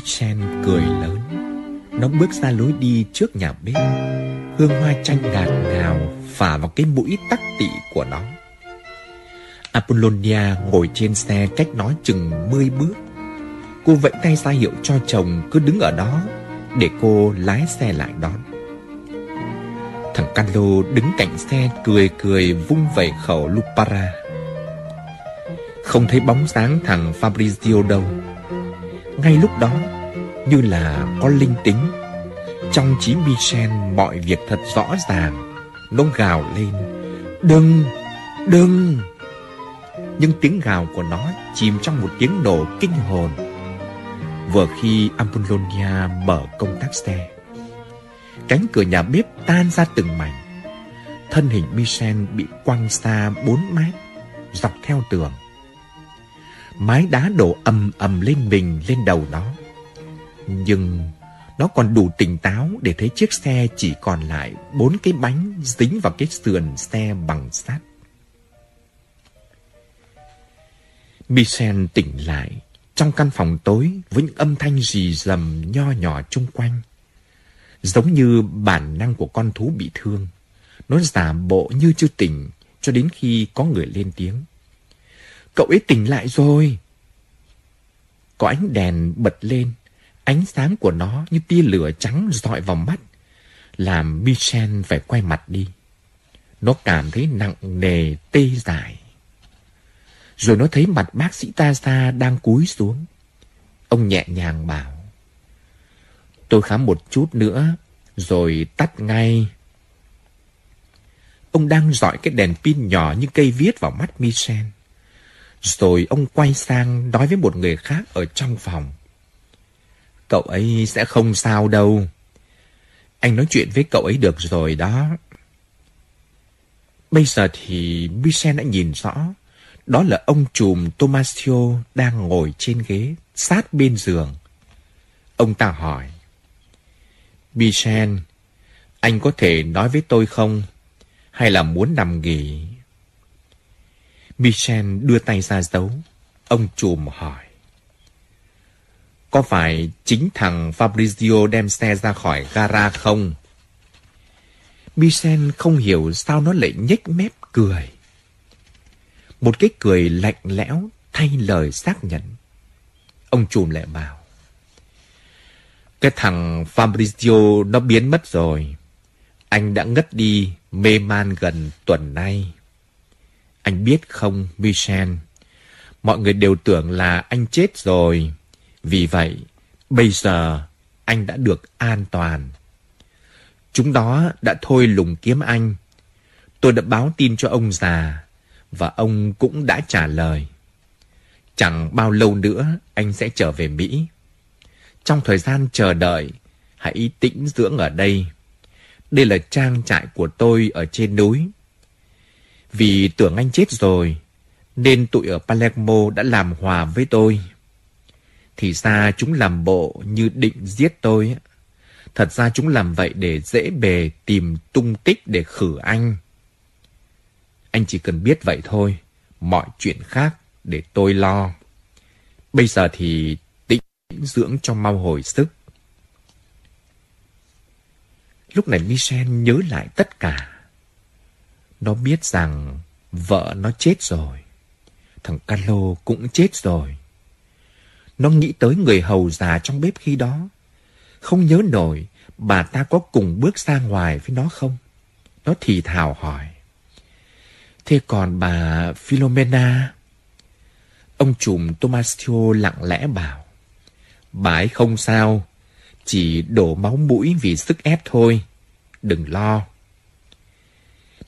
Michel cười lớn. Nó bước ra lối đi trước nhà bếp. Hương hoa chanh ngạt ngào phả vào cái mũi tắc tị của nó. Apollonia ngồi trên xe cách nó chừng 10 bước. Cô vẫy tay ra hiệu cho chồng cứ đứng ở đó để cô lái xe lại đón. Thằng Carlo đứng cạnh xe cười vung vẩy khẩu Lupara. Không thấy bóng dáng thằng Fabrizio đâu. Ngay lúc đó, như là có linh tính, trong trí Michel mọi việc thật rõ ràng. Nó gào lên: "Đừng! Đừng!" Nhưng tiếng gào của nó chìm trong một tiếng nổ kinh hồn vừa khi Apollonia mở công tắc xe. Cánh cửa nhà bếp tan ra từng mảnh. Thân hình Michel bị quăng xa 4 mét dọc theo tường. Mái đá đổ ầm ầm lên mình, lên đầu nó. Nhưng nó còn đủ tỉnh táo để thấy chiếc xe chỉ còn lại 4 cái bánh dính vào cái sườn xe bằng sắt. Michel tỉnh lại trong căn phòng tối với những âm thanh rì rầm nho nhỏ chung quanh. Giống như bản năng của con thú bị thương, nó giả bộ như chưa tỉnh cho đến khi có người lên tiếng: "Cậu ấy tỉnh lại rồi." Có ánh đèn bật lên, ánh sáng của nó như tia lửa trắng rọi vào mắt, làm Michel phải quay mặt đi. Nó cảm thấy nặng nề tê dại. Rồi nó thấy mặt bác sĩ Taza đang cúi xuống. Ông nhẹ nhàng bảo: "Tôi khám một chút nữa, rồi tắt ngay." Ông đang dọi cái đèn pin nhỏ như cây viết vào mắt Michel. Rồi ông quay sang nói với một người khác ở trong phòng: "Cậu ấy sẽ không sao đâu. Anh nói chuyện với cậu ấy được rồi đó." Bây giờ thì Michel đã nhìn rõ. Đó là ông trùm Tomasio đang ngồi trên ghế sát bên giường. Ông ta hỏi: "Michel, anh có thể nói với tôi không? Hay là muốn nằm nghỉ?" Michel đưa tay ra dấu. Ông trùm hỏi: "Có phải chính thằng Fabrizio đem xe ra khỏi gara không?" Michel không hiểu sao nó lại nhếch mép cười. Một cái cười lạnh lẽo thay lời xác nhận. Ông trùm lại bảo: "Cái thằng Fabrizio nó biến mất rồi. Anh đã ngất đi mê man gần tuần nay. Anh biết không, Michel, mọi người đều tưởng là anh chết rồi. Vì vậy, bây giờ anh đã được an toàn. Chúng đó đã thôi lùng kiếm anh. Tôi đã báo tin cho ông già, và ông cũng đã trả lời. Chẳng bao lâu nữa anh sẽ trở về Mỹ. Trong thời gian chờ đợi, hãy tĩnh dưỡng ở đây. Đây là trang trại của tôi ở trên núi. Vì tưởng anh chết rồi, nên tụi ở Palermo đã làm hòa với tôi. Thì ra chúng làm bộ như định giết tôi. Thật ra chúng làm vậy để dễ bề tìm tung tích để khử anh. Anh chỉ cần biết vậy thôi. Mọi chuyện khác để tôi lo. Bây giờ thì tĩnh dưỡng cho mau hồi sức." Lúc này Michel nhớ lại tất cả. Nó biết rằng vợ nó chết rồi. Thằng Carlo cũng chết rồi. Nó nghĩ tới người hầu già trong bếp khi đó. Không nhớ nổi bà ta có cùng bước ra ngoài với nó không. Nó thì thào hỏi: "Thế còn bà Philomena?" Ông trùm Tomasio lặng lẽ bảo: "Bà ấy không sao. Chỉ đổ máu mũi vì sức ép thôi. Đừng lo."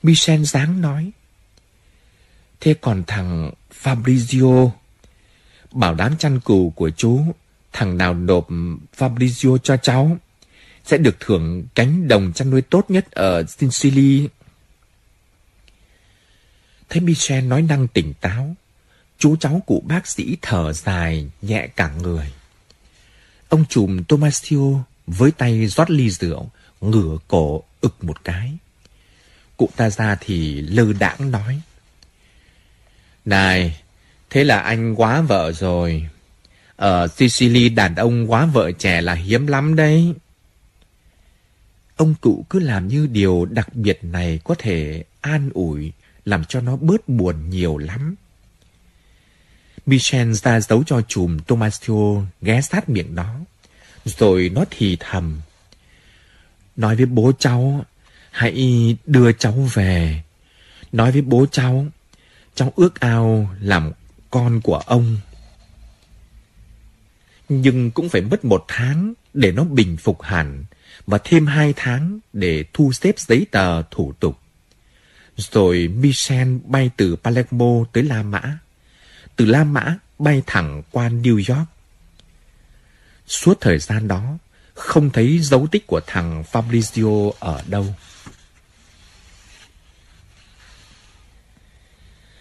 Michel ráng nói: "Thế còn thằng Fabrizio? Bảo đám chăn cừu của chú, thằng nào nộp Fabrizio cho cháu sẽ được thưởng cánh đồng chăn nuôi tốt nhất ở Sicily." Thấy Michel nói năng tỉnh táo, chú cháu cụ bác sĩ thở dài nhẹ cả người. Ông trùm Tomasio với tay rót ly rượu, ngửa cổ ực một cái. Cụ ta ra thì lơ đãng nói: "Này, thế là anh quá vợ rồi. Ở Sicily đàn ông quá vợ trẻ là hiếm lắm đấy. Ông cụ cứ làm như điều đặc biệt này có thể an ủi, làm cho nó bớt buồn nhiều lắm. Michel ra dấu cho chùm Tomasio ghé sát miệng nó, rồi nó thì thầm. Nói với bố cháu, hãy đưa cháu về. Nói với bố cháu, cháu ước ao làm con của ông. Nhưng cũng phải mất 1 tháng để nó bình phục hẳn, và thêm 2 tháng để thu xếp giấy tờ thủ tục. Rồi Michel bay từ Palermo tới La Mã, từ La Mã bay thẳng qua New York. Suốt thời gian đó, không thấy dấu tích của thằng Fabrizio ở đâu.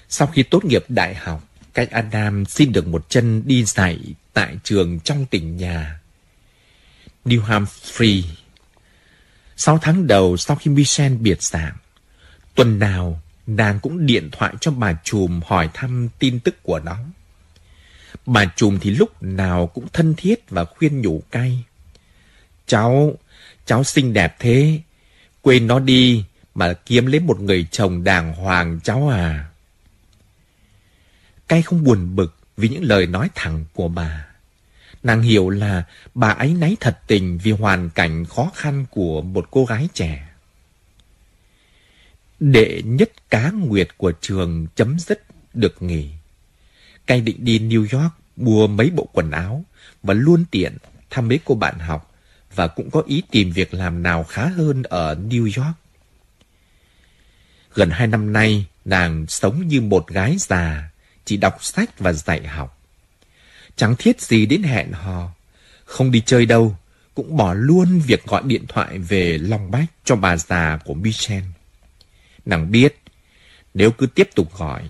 Sau khi tốt nghiệp đại học, Kay Adams xin được một chân đi dạy tại trường trong tỉnh nhà, Newham Free. 6 tháng đầu sau khi Michel biệt giảng, tuần nào nàng cũng điện thoại cho bà trùm hỏi thăm tin tức của nó. Bà trùm thì lúc nào cũng thân thiết và khuyên nhủ Kay. Cháu xinh đẹp thế, quên nó đi mà kiếm lấy một người chồng đàng hoàng cháu à. Kay không buồn bực vì những lời nói thẳng của bà. Nàng hiểu là bà áy náy thật tình vì hoàn cảnh khó khăn của một cô gái trẻ. Đệ nhất cá nguyệt của trường chấm dứt được nghỉ. Kay định đi New York mua mấy bộ quần áo và luôn tiện thăm mấy cô bạn học, và cũng có ý tìm việc làm nào khá hơn ở New York. Gần 2 năm nay, nàng sống như một gái già, chỉ đọc sách và dạy học. Chẳng thiết gì đến hẹn hò, không đi chơi đâu, cũng bỏ luôn việc gọi điện thoại về Long Beach cho bà già của Michel. Nàng biết, nếu cứ tiếp tục gọi,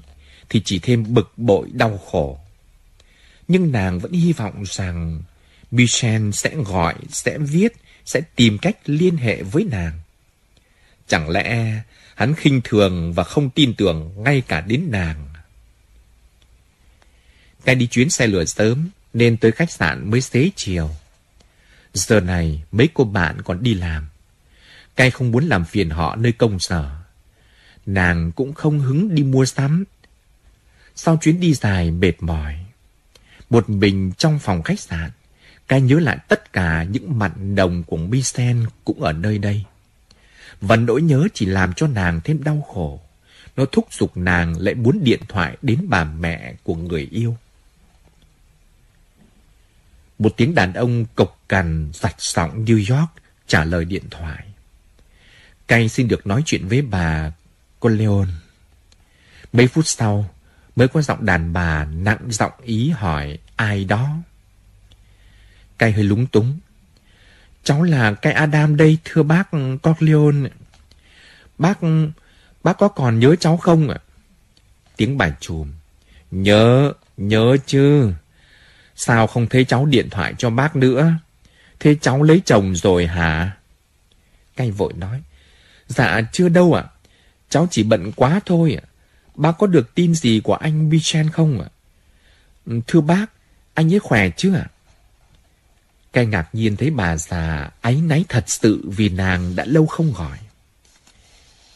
thì chỉ thêm bực bội đau khổ. Nhưng nàng vẫn hy vọng rằng Michel sẽ gọi, sẽ viết, sẽ tìm cách liên hệ với nàng. Chẳng lẽ hắn khinh thường và không tin tưởng ngay cả đến nàng? Kay đi chuyến xe lửa sớm nên tới khách sạn mới xế chiều. Giờ này mấy cô bạn còn đi làm. Kay không muốn làm phiền họ nơi công sở. Nàng cũng không hứng đi mua sắm sau chuyến đi dài mệt mỏi. Một mình trong phòng khách sạn, Kay nhớ lại tất cả những mặn nồng của Michel cũng ở nơi đây. Và nỗi nhớ chỉ làm cho nàng thêm đau khổ. Nó thúc giục nàng lại muốn điện thoại đến bà mẹ của người yêu. Một tiếng đàn ông cộc cằn rạch sọng New York trả lời điện thoại. Kay xin được nói chuyện với bà Corleone. Mấy phút sau mới có giọng đàn bà nặng giọng Ý hỏi ai đó. Kay hơi lúng túng. Cháu là Kay Adams đây, thưa bác Corleone. Bác có còn nhớ cháu không ạ? Tiếng bà trùm. Nhớ chứ. Sao không thấy cháu điện thoại cho bác nữa? Thế cháu lấy chồng rồi hả? Kay vội nói. Dạ chưa đâu ạ. Cháu chỉ bận quá thôi ạ. Bác có được tin gì của anh Michel không ạ? Thưa bác, anh ấy khỏe chứ ạ? Kay ngạc nhiên thấy bà già áy náy thật sự vì nàng đã lâu không gọi.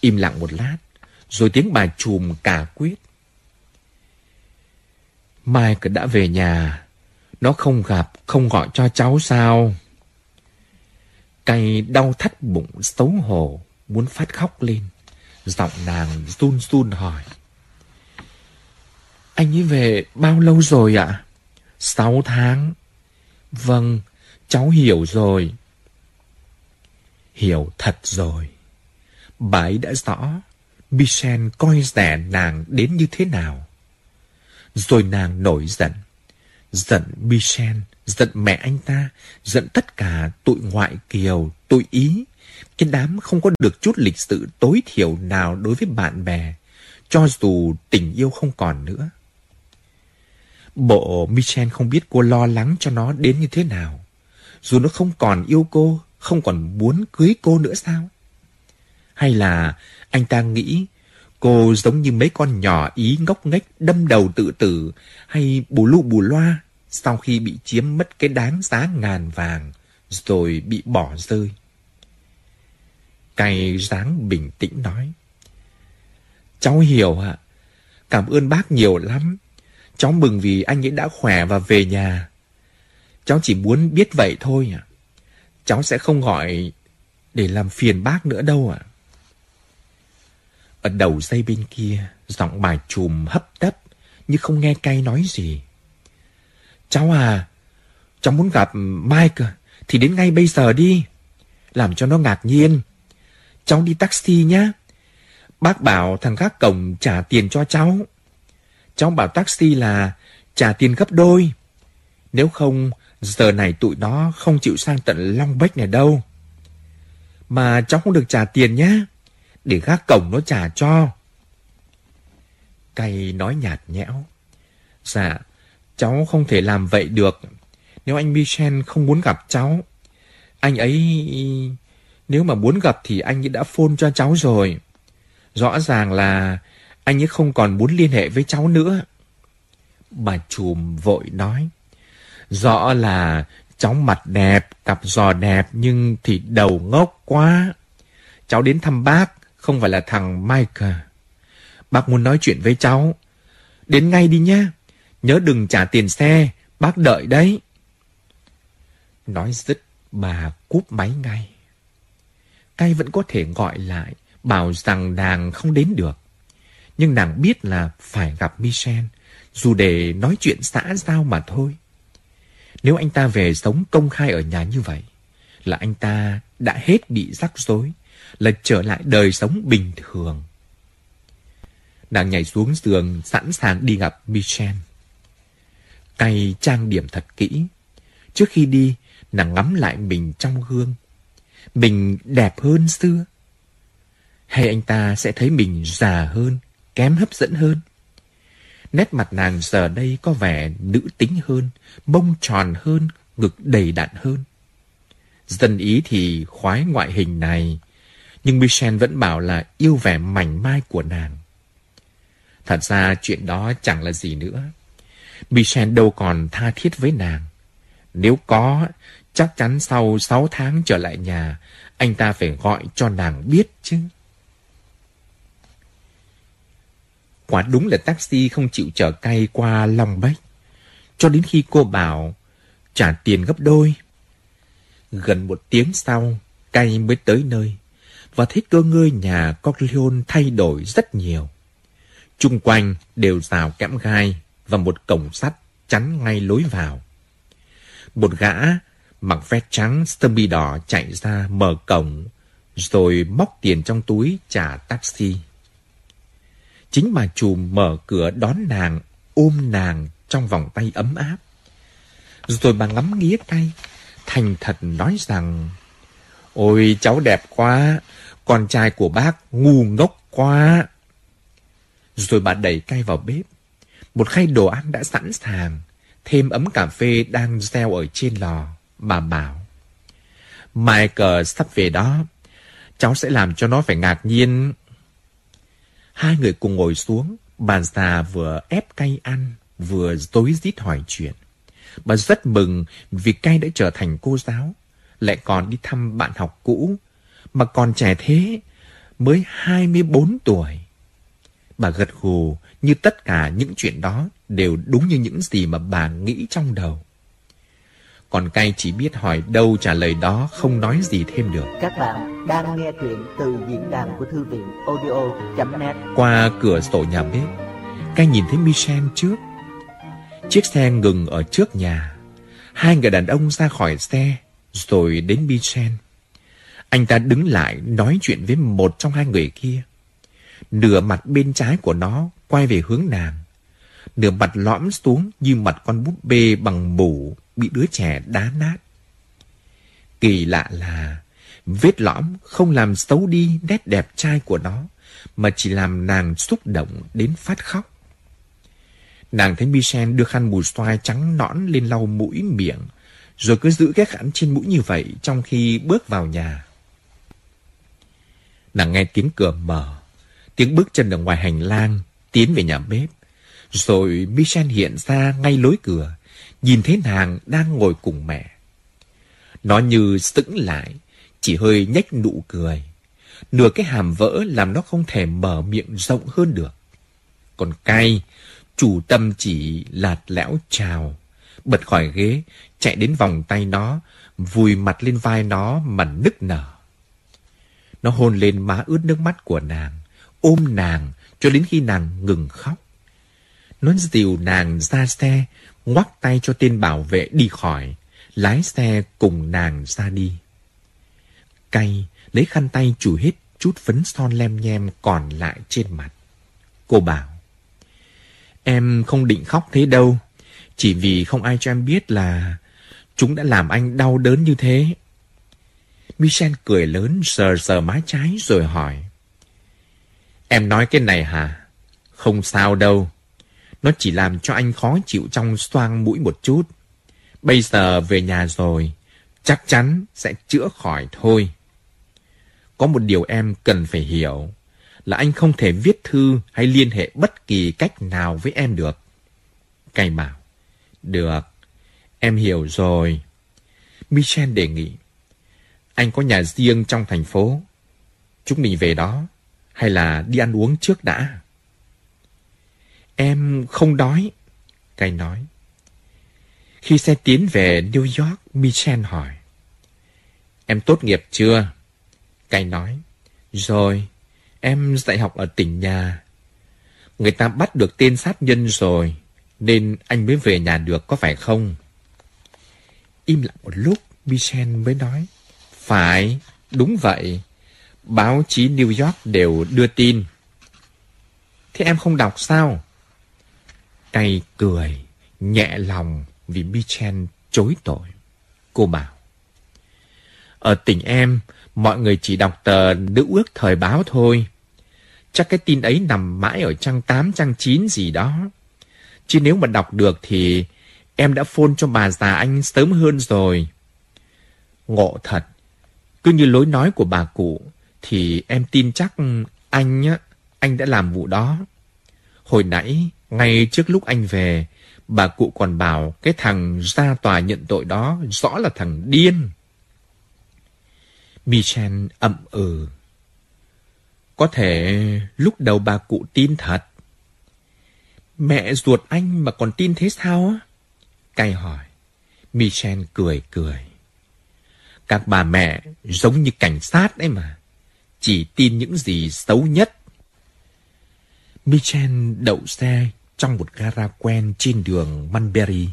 Im lặng một lát, rồi tiếng bà trùm cả quyết. Michael đã về nhà, nó không gặp, không gọi cho cháu sao? Kay đau thắt bụng xấu hổ, muốn phát khóc lên. Giọng nàng run run hỏi. Anh ấy về bao lâu rồi ạ? 6 tháng. Vâng, cháu hiểu rồi. Hiểu thật rồi. Bà ấy đã rõ Michel coi rẻ nàng đến như thế nào. Rồi nàng nổi giận. Giận Michel, giận mẹ anh ta, giận tất cả tụi ngoại kiều, tụi Ý, cái đám không có được chút lịch sự tối thiểu nào đối với bạn bè, cho dù tình yêu không còn nữa. Bộ Michel không biết cô lo lắng cho nó đến như thế nào. Dù nó không còn yêu cô, không còn muốn cưới cô nữa sao? Hay là anh ta nghĩ cô giống như mấy con nhỏ Ý ngốc nghếch đâm đầu tự tử hay bù lu bù loa, sau khi bị chiếm mất cái đáng giá ngàn vàng rồi bị bỏ rơi. Cay dáng bình tĩnh nói: Cháu hiểu ạ. Cảm ơn bác nhiều lắm. Cháu mừng vì anh ấy đã khỏe và về nhà. Cháu chỉ muốn biết vậy thôi ạ. Cháu sẽ không gọi để làm phiền bác nữa đâu ạ. Ở đầu dây bên kia, giọng bà trùm hấp tấp như không nghe Cay nói gì. Cháu à, cháu muốn gặp Mike thì đến ngay bây giờ đi, làm cho nó ngạc nhiên. Cháu đi taxi nhá. Bác bảo thằng gác cổng trả tiền cho cháu. Cháu bảo taxi là trả tiền gấp đôi. Nếu không, giờ này tụi nó không chịu sang tận Long Beach này đâu. Mà cháu không được trả tiền nhá, để gác cổng nó trả cho. Cay nói nhạt nhẽo: Dạ, cháu không thể làm vậy được. Nếu anh Michel không muốn gặp cháu, anh ấy... Nếu mà muốn gặp thì anh ấy đã phone cho cháu rồi. Rõ ràng là anh ấy không còn muốn liên hệ với cháu nữa. Bà trùm vội nói: Rõ là cháu mặt đẹp, cặp giò đẹp, nhưng thì đầu ngốc quá. Cháu đến thăm bác, không phải là thằng Michael. Bác muốn nói chuyện với cháu. Đến ngay đi nhá. Nhớ đừng trả tiền xe, bác đợi đấy. Nói dứt, bà cúp máy ngay. Cay vẫn có thể gọi lại, bảo rằng nàng không đến được. Nhưng nàng biết là phải gặp Michel, dù để nói chuyện xã giao mà thôi. Nếu anh ta về sống công khai ở nhà như vậy, là anh ta đã hết bị rắc rối, là trở lại đời sống bình thường. Nàng nhảy xuống giường, sẵn sàng đi gặp Michel. Cay trang điểm thật kỹ. Trước khi đi, nàng ngắm lại mình trong gương. Mình đẹp hơn xưa, hay anh ta sẽ thấy mình già hơn, kém hấp dẫn hơn? Nét mặt nàng giờ đây có vẻ nữ tính hơn, mông tròn hơn, ngực đầy đặn hơn. Dân Ý thì khoái ngoại hình này, nhưng Michel vẫn bảo là yêu vẻ mảnh mai của nàng. Thật ra chuyện đó chẳng là gì nữa. Michel đâu còn tha thiết với nàng. Nếu có, chắc chắn sau 6 tháng trở lại nhà, anh ta phải gọi cho nàng biết chứ. Quả đúng là taxi không chịu chở Cay qua Long Beach, cho đến khi cô bảo trả tiền gấp đôi. Gần một tiếng sau, Cay mới tới nơi, và thấy cơ ngơi nhà Corleone thay đổi rất nhiều. Chung quanh đều rào kẽm gai và một cổng sắt chắn ngay lối vào. Một gã mặc vest trắng sơ mi đỏ chạy ra mở cổng, rồi móc tiền trong túi trả taxi. Chính bà trùm mở cửa đón nàng, ôm nàng trong vòng tay ấm áp. Rồi bà ngắm nghía Cay, thành thật nói rằng: Ôi cháu đẹp quá, con trai của bác ngu ngốc quá. Rồi bà đẩy Cay vào bếp. Một khay đồ ăn đã sẵn sàng, thêm ấm cà phê đang reo ở trên lò. Bà bảo: Michael sắp về đó, cháu sẽ làm cho nó phải ngạc nhiên. Hai người cùng ngồi xuống. Bà già vừa ép Cay ăn, vừa rối rít hỏi chuyện. Bà rất mừng vì Cay đã trở thành cô giáo, lại còn đi thăm bạn học cũ, mà còn trẻ thế, mới 24 tuổi. Bà gật gù như tất cả những chuyện đó đều đúng như những gì mà bà nghĩ trong đầu. Còn Cay chỉ biết hỏi đâu trả lời đó, không nói gì thêm được. Các bạn đang nghe chuyện từ diễn đàn của thư viện audio.net. Qua cửa sổ nhà bếp, Cay nhìn thấy Michel trước. Chiếc xe ngừng ở trước nhà. Hai người đàn ông ra khỏi xe, rồi đến Michel. Anh ta đứng lại nói chuyện với một trong hai người kia. Nửa mặt bên trái của nó quay về hướng nàng, nửa mặt lõm xuống như mặt con búp bê bằng mủ bị đứa trẻ đá nát. Kỳ lạ là vết lõm không làm xấu đi nét đẹp trai của nó, mà chỉ làm nàng xúc động đến phát khóc. Nàng thấy Michel đưa khăn mùi xoai trắng nõn lên lau mũi miệng, rồi cứ giữ cái khăn trên mũi như vậy trong khi bước vào nhà. Nàng nghe tiếng cửa mở, tiếng bước chân ở ngoài hành lang tiến về nhà bếp, rồi Michel hiện ra ngay lối cửa, nhìn thấy nàng đang ngồi cùng mẹ. Nó như sững lại, chỉ hơi nhếch nụ cười. Nửa cái hàm vỡ làm nó không thể mở miệng rộng hơn được. Còn Cay, chủ tâm chỉ lạt lẽo chào, bật khỏi ghế, chạy đến vòng tay nó, vùi mặt lên vai nó mà nức nở. Nó hôn lên má ướt nước mắt của nàng, ôm nàng cho đến khi nàng ngừng khóc. Nó dìu nàng ra xe, ngoắc tay cho tên bảo vệ đi khỏi, lái xe cùng nàng ra đi. Cay lấy khăn tay chùi hết chút phấn son lem nhem còn lại trên mặt. Cô bảo, em không định khóc thế đâu, chỉ vì không ai cho em biết là chúng đã làm anh đau đớn như thế. Michel cười lớn, sờ sờ má trái rồi hỏi, em nói cái này hả? Không sao đâu, nó chỉ làm cho anh khó chịu trong xoang mũi một chút. Bây giờ về nhà rồi, chắc chắn sẽ chữa khỏi thôi. Có một điều em cần phải hiểu, là anh không thể viết thư hay liên hệ bất kỳ cách nào với em được. Cay bảo, được, em hiểu rồi. Michel đề nghị, anh có nhà riêng trong thành phố, chúng mình về đó, hay là đi ăn uống trước đã? Em không đói, Cay nói. Khi xe tiến về New York, Michel hỏi, em tốt nghiệp chưa? Cay nói, rồi, em dạy học ở tỉnh nhà. Người ta bắt được tên sát nhân rồi, nên anh mới về nhà được, có phải không? Im lặng một lúc, Michel mới nói, phải, đúng vậy. Báo chí New York đều đưa tin. Thế em không đọc sao? Cay cười, nhẹ lòng vì Michel chối tội. Cô bảo, ở tỉnh em, mọi người chỉ đọc tờ Nữ Ước Thời Báo thôi. Chắc cái tin ấy nằm mãi ở trang 8, trang 9 gì đó. Chứ nếu mà đọc được thì em đã phone cho bà già anh sớm hơn rồi. Ngộ thật, cứ như lối nói của bà cụ, thì em tin chắc anh đã làm vụ đó. Hồi nãy, ngay trước lúc anh về, bà cụ còn bảo cái thằng ra tòa nhận tội đó rõ là thằng điên. Michel ậm ừ. Có thể lúc đầu bà cụ tin thật. Mẹ ruột anh mà còn tin thế sao á? Cay hỏi. Michel cười cười. Các bà mẹ giống như cảnh sát đấy mà, chỉ tin những gì xấu nhất. Michel đậu xe trong một gara quen trên đường Manbury.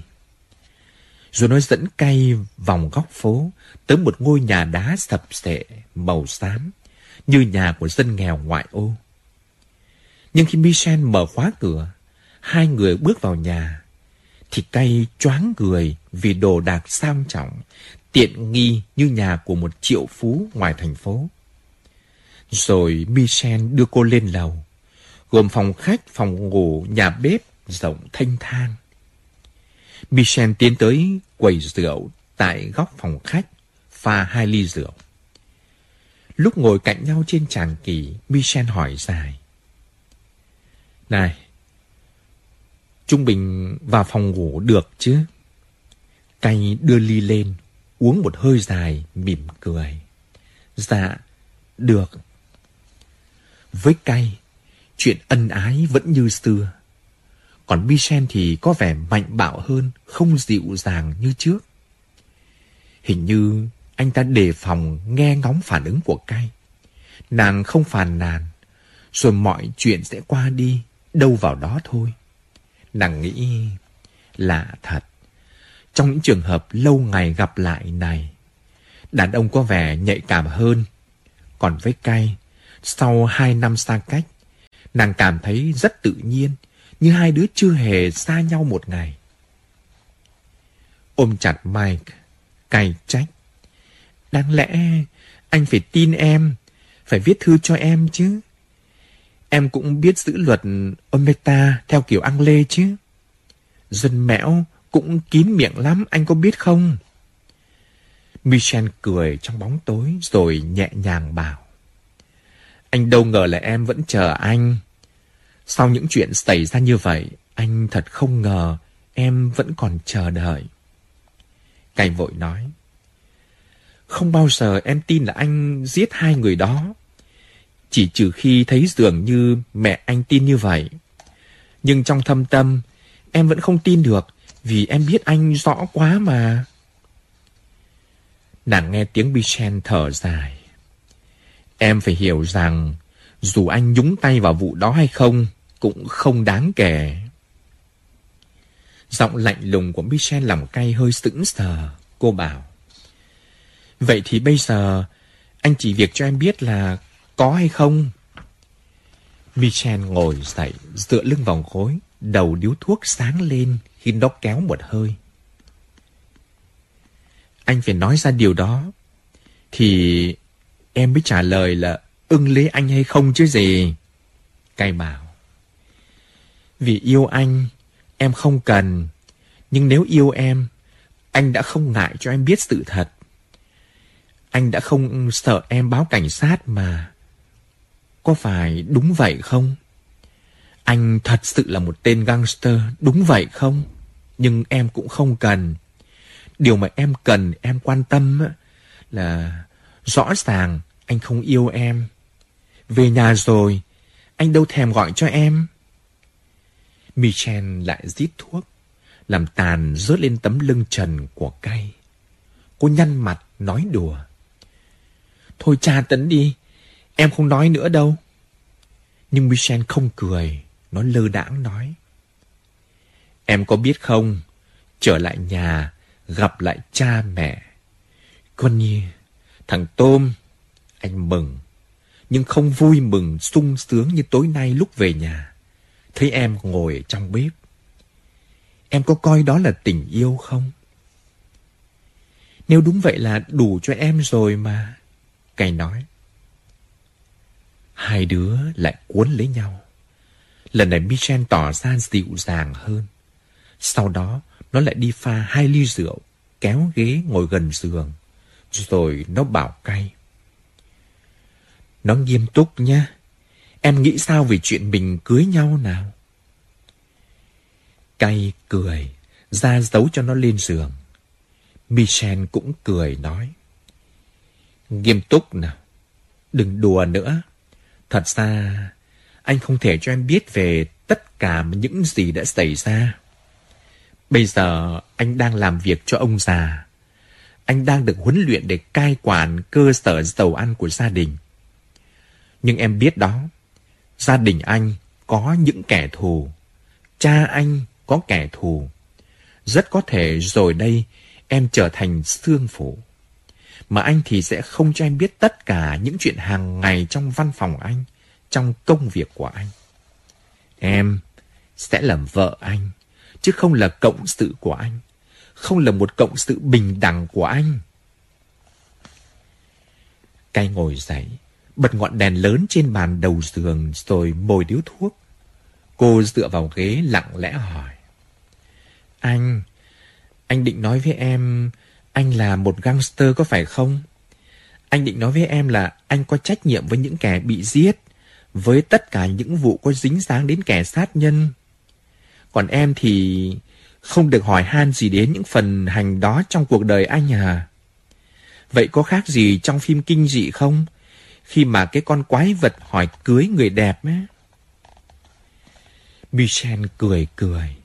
Rồi nó dẫn Cay vòng góc phố tới một ngôi nhà đá sập sệ màu xám, như nhà của dân nghèo ngoại ô. Nhưng khi Michel mở khóa cửa, hai người bước vào nhà, thì Cay choáng người vì đồ đạc sang trọng, tiện nghi như nhà của một triệu phú ngoài thành phố. Rồi Michel đưa cô lên lầu, gồm phòng khách, phòng ngủ, nhà bếp rộng thênh thang. Michel tiến tới quầy rượu tại góc phòng khách, pha 2 ly rượu. Lúc ngồi cạnh nhau trên tràng kỳ, Michel hỏi dài. Này, chúng mình vào phòng ngủ được chứ? Cay đưa ly lên, uống một hơi dài, mỉm cười. Dạ, được. Với Cay, chuyện ân ái vẫn như xưa. Còn Michel thì có vẻ mạnh bạo hơn, không dịu dàng như trước. Hình như anh ta đề phòng nghe ngóng phản ứng của Cay. Nàng không phàn nàn, rồi mọi chuyện sẽ qua đi, đâu vào đó thôi. Nàng nghĩ, lạ thật, trong những trường hợp lâu ngày gặp lại này, đàn ông có vẻ nhạy cảm hơn. Còn với Cay, sau 2 năm xa cách, nàng cảm thấy rất tự nhiên, như hai đứa chưa hề xa nhau một ngày. Ôm chặt Mike, Cay trách. Đáng lẽ anh phải tin em, phải viết thư cho em chứ. Em cũng biết giữ luật Ometa theo kiểu Anglê chứ. Dân mẽo cũng kín miệng lắm, anh có biết không? Michel cười trong bóng tối rồi nhẹ nhàng bảo. Anh đâu ngờ là em vẫn chờ anh. Sau những chuyện xảy ra như vậy, anh thật không ngờ Em vẫn còn chờ đợi. Cày vội nói, không bao giờ em tin là anh giết hai người đó. Chỉ trừ khi thấy dường như mẹ anh tin như vậy. Nhưng trong thâm tâm, em vẫn không tin được vì em biết anh rõ quá mà. Nàng nghe tiếng Bichen thở dài. Em phải hiểu rằng dù anh nhúng tay vào vụ đó hay không cũng không đáng kể. Giọng lạnh lùng của Michel làm Cay hơi sững sờ. Cô bảo, vậy thì bây giờ anh chỉ việc cho em biết là có hay không. Michel ngồi dậy, dựa lưng vào gối, đầu điếu thuốc sáng lên khi nó kéo một hơi. Anh phải nói ra điều đó thì em mới trả lời là ưng lấy anh hay không chứ gì. Cay bảo, vì yêu anh em không cần, nhưng nếu yêu em, anh đã không ngại cho em biết sự thật. Anh đã không sợ em báo cảnh sát mà. Có phải đúng vậy không? Anh thật sự là một tên gangster, đúng vậy không? Nhưng em cũng không cần. Điều mà em cần, em quan tâm là rõ ràng anh không yêu em. Về nhà rồi, anh đâu thèm gọi cho em. Michel lại rít thuốc, làm tàn rớt lên tấm lưng trần của Cay. Cô nhăn mặt nói đùa, thôi tra tấn đi, em không nói nữa đâu. Nhưng Michel không cười, nó lơ đãng nói, em có biết không, trở lại nhà, gặp lại cha mẹ. Connie, thằng Tom, anh mừng, nhưng không vui mừng sung sướng như tối nay lúc về nhà. Thấy em ngồi trong bếp, em có coi đó là tình yêu không? Nếu đúng vậy là đủ cho em rồi mà, Cay nói. Hai đứa lại cuốn lấy nhau. Lần này Michel tỏ ra dịu dàng hơn. Sau đó nó lại đi pha 2 ly rượu, kéo ghế ngồi gần giường. Rồi nó bảo Cay, nó nghiêm túc nhé. Em nghĩ sao về chuyện mình cưới nhau nào? Cay cười, ra dấu cho nó lên giường. Michel cũng cười nói, nghiêm túc nào, đừng đùa nữa. Thật ra, anh không thể cho em biết về tất cả những gì đã xảy ra. Bây giờ, anh đang làm việc cho ông già. Anh đang được huấn luyện để cai quản cơ sở giàu ăn của gia đình. Nhưng em biết đó, gia đình anh có những kẻ thù. Cha anh có kẻ thù. Rất có thể rồi đây em trở thành xương phủ. Mà anh thì sẽ không cho em biết tất cả những chuyện hàng ngày trong văn phòng anh, trong công việc của anh. Em sẽ làm vợ anh, chứ không là cộng sự của anh. Không là một cộng sự bình đẳng của anh. Cay ngồi dậy, bật ngọn đèn lớn trên bàn đầu giường rồi mồi điếu thuốc. Cô dựa vào ghế lặng lẽ hỏi, anh định nói với em anh là một gangster có phải không? Anh định nói với em là anh có trách nhiệm với những kẻ bị giết, với tất cả những vụ có dính dáng đến kẻ sát nhân. Còn em thì không được hỏi han gì đến những phần hành đó trong cuộc đời anh à? Vậy có khác gì trong phim kinh dị không? Khi mà cái con quái vật hỏi cưới người đẹp ấy. Michel cười,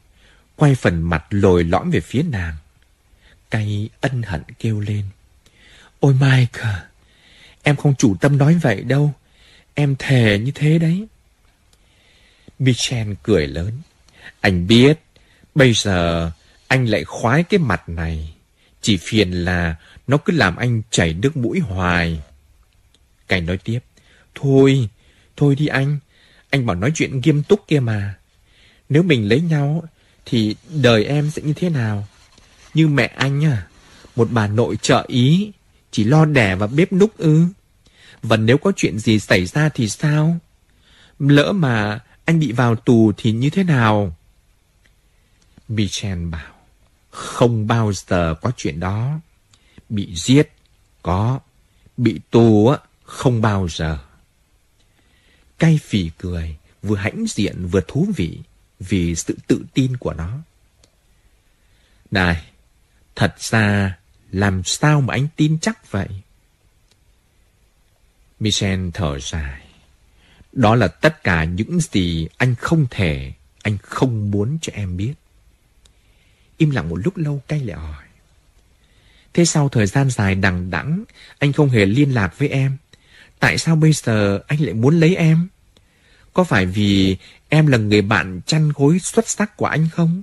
quay phần mặt lồi lõm về phía nàng. Cay ân hận kêu lên, ôi Michael, em không chủ tâm nói vậy đâu. Em thề như thế đấy. Michel cười lớn, anh biết, bây giờ anh lại khoái cái mặt này. Chỉ phiền là nó cứ làm anh chảy nước mũi hoài. Cay nói tiếp, Thôi đi anh bảo nói chuyện nghiêm túc kia mà. Nếu mình lấy nhau thì đời em sẽ như thế nào? Như mẹ anh à, một bà nội trợ ý, chỉ lo đẻ và bếp núc ư? Và nếu có chuyện gì xảy ra thì sao? Lỡ mà anh bị vào tù thì như thế nào? Michel bảo, không bao giờ có chuyện đó. Bị giết, có. Bị tù á, không bao giờ. Cay phì cười, vừa hãnh diện vừa thú vị vì sự tự tin của nó. Này, thật ra làm sao mà anh tin chắc vậy? Michel thở dài. Đó là tất cả những gì anh không thể, anh không muốn cho em biết. Im lặng một lúc lâu, Kay lại hỏi. Thế sau thời gian dài đằng đẵng, anh không hề liên lạc với em. Tại sao bây giờ anh lại muốn lấy em? Có phải vì em là người bạn chăn gối xuất sắc của anh không?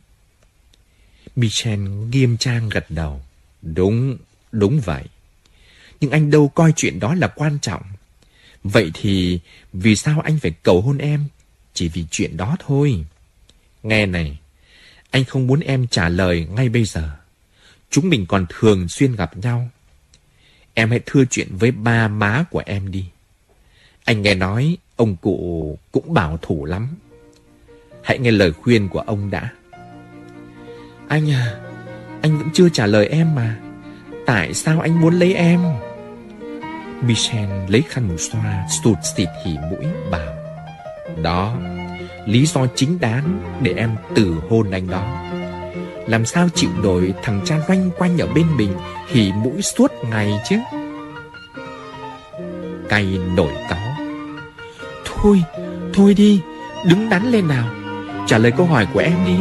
Michel nghiêm trang gật đầu. Đúng, đúng vậy. Nhưng anh đâu coi chuyện đó là quan trọng. Vậy thì vì sao anh phải cầu hôn em? Chỉ vì chuyện đó thôi. Nghe này, anh không muốn em trả lời ngay bây giờ. Chúng mình còn thường xuyên gặp nhau. Em hãy thưa chuyện với ba má của em đi. Anh nghe nói ông cụ cũng bảo thủ lắm. Hãy nghe lời khuyên của ông đã. Anh à, anh vẫn chưa trả lời em mà. Tại sao anh muốn lấy em? Michel lấy khăn xoa, sụt xịt hỉ mũi, bảo. Đó, lý do chính đáng để em từ hôn anh đó. Làm sao chịu nổi thằng cha loanh quanh ở bên mình, hỉ mũi suốt ngày chứ. Kay nổi cáu. Thôi, thôi đi, đứng đắn lên nào. Trả lời câu hỏi của em đi.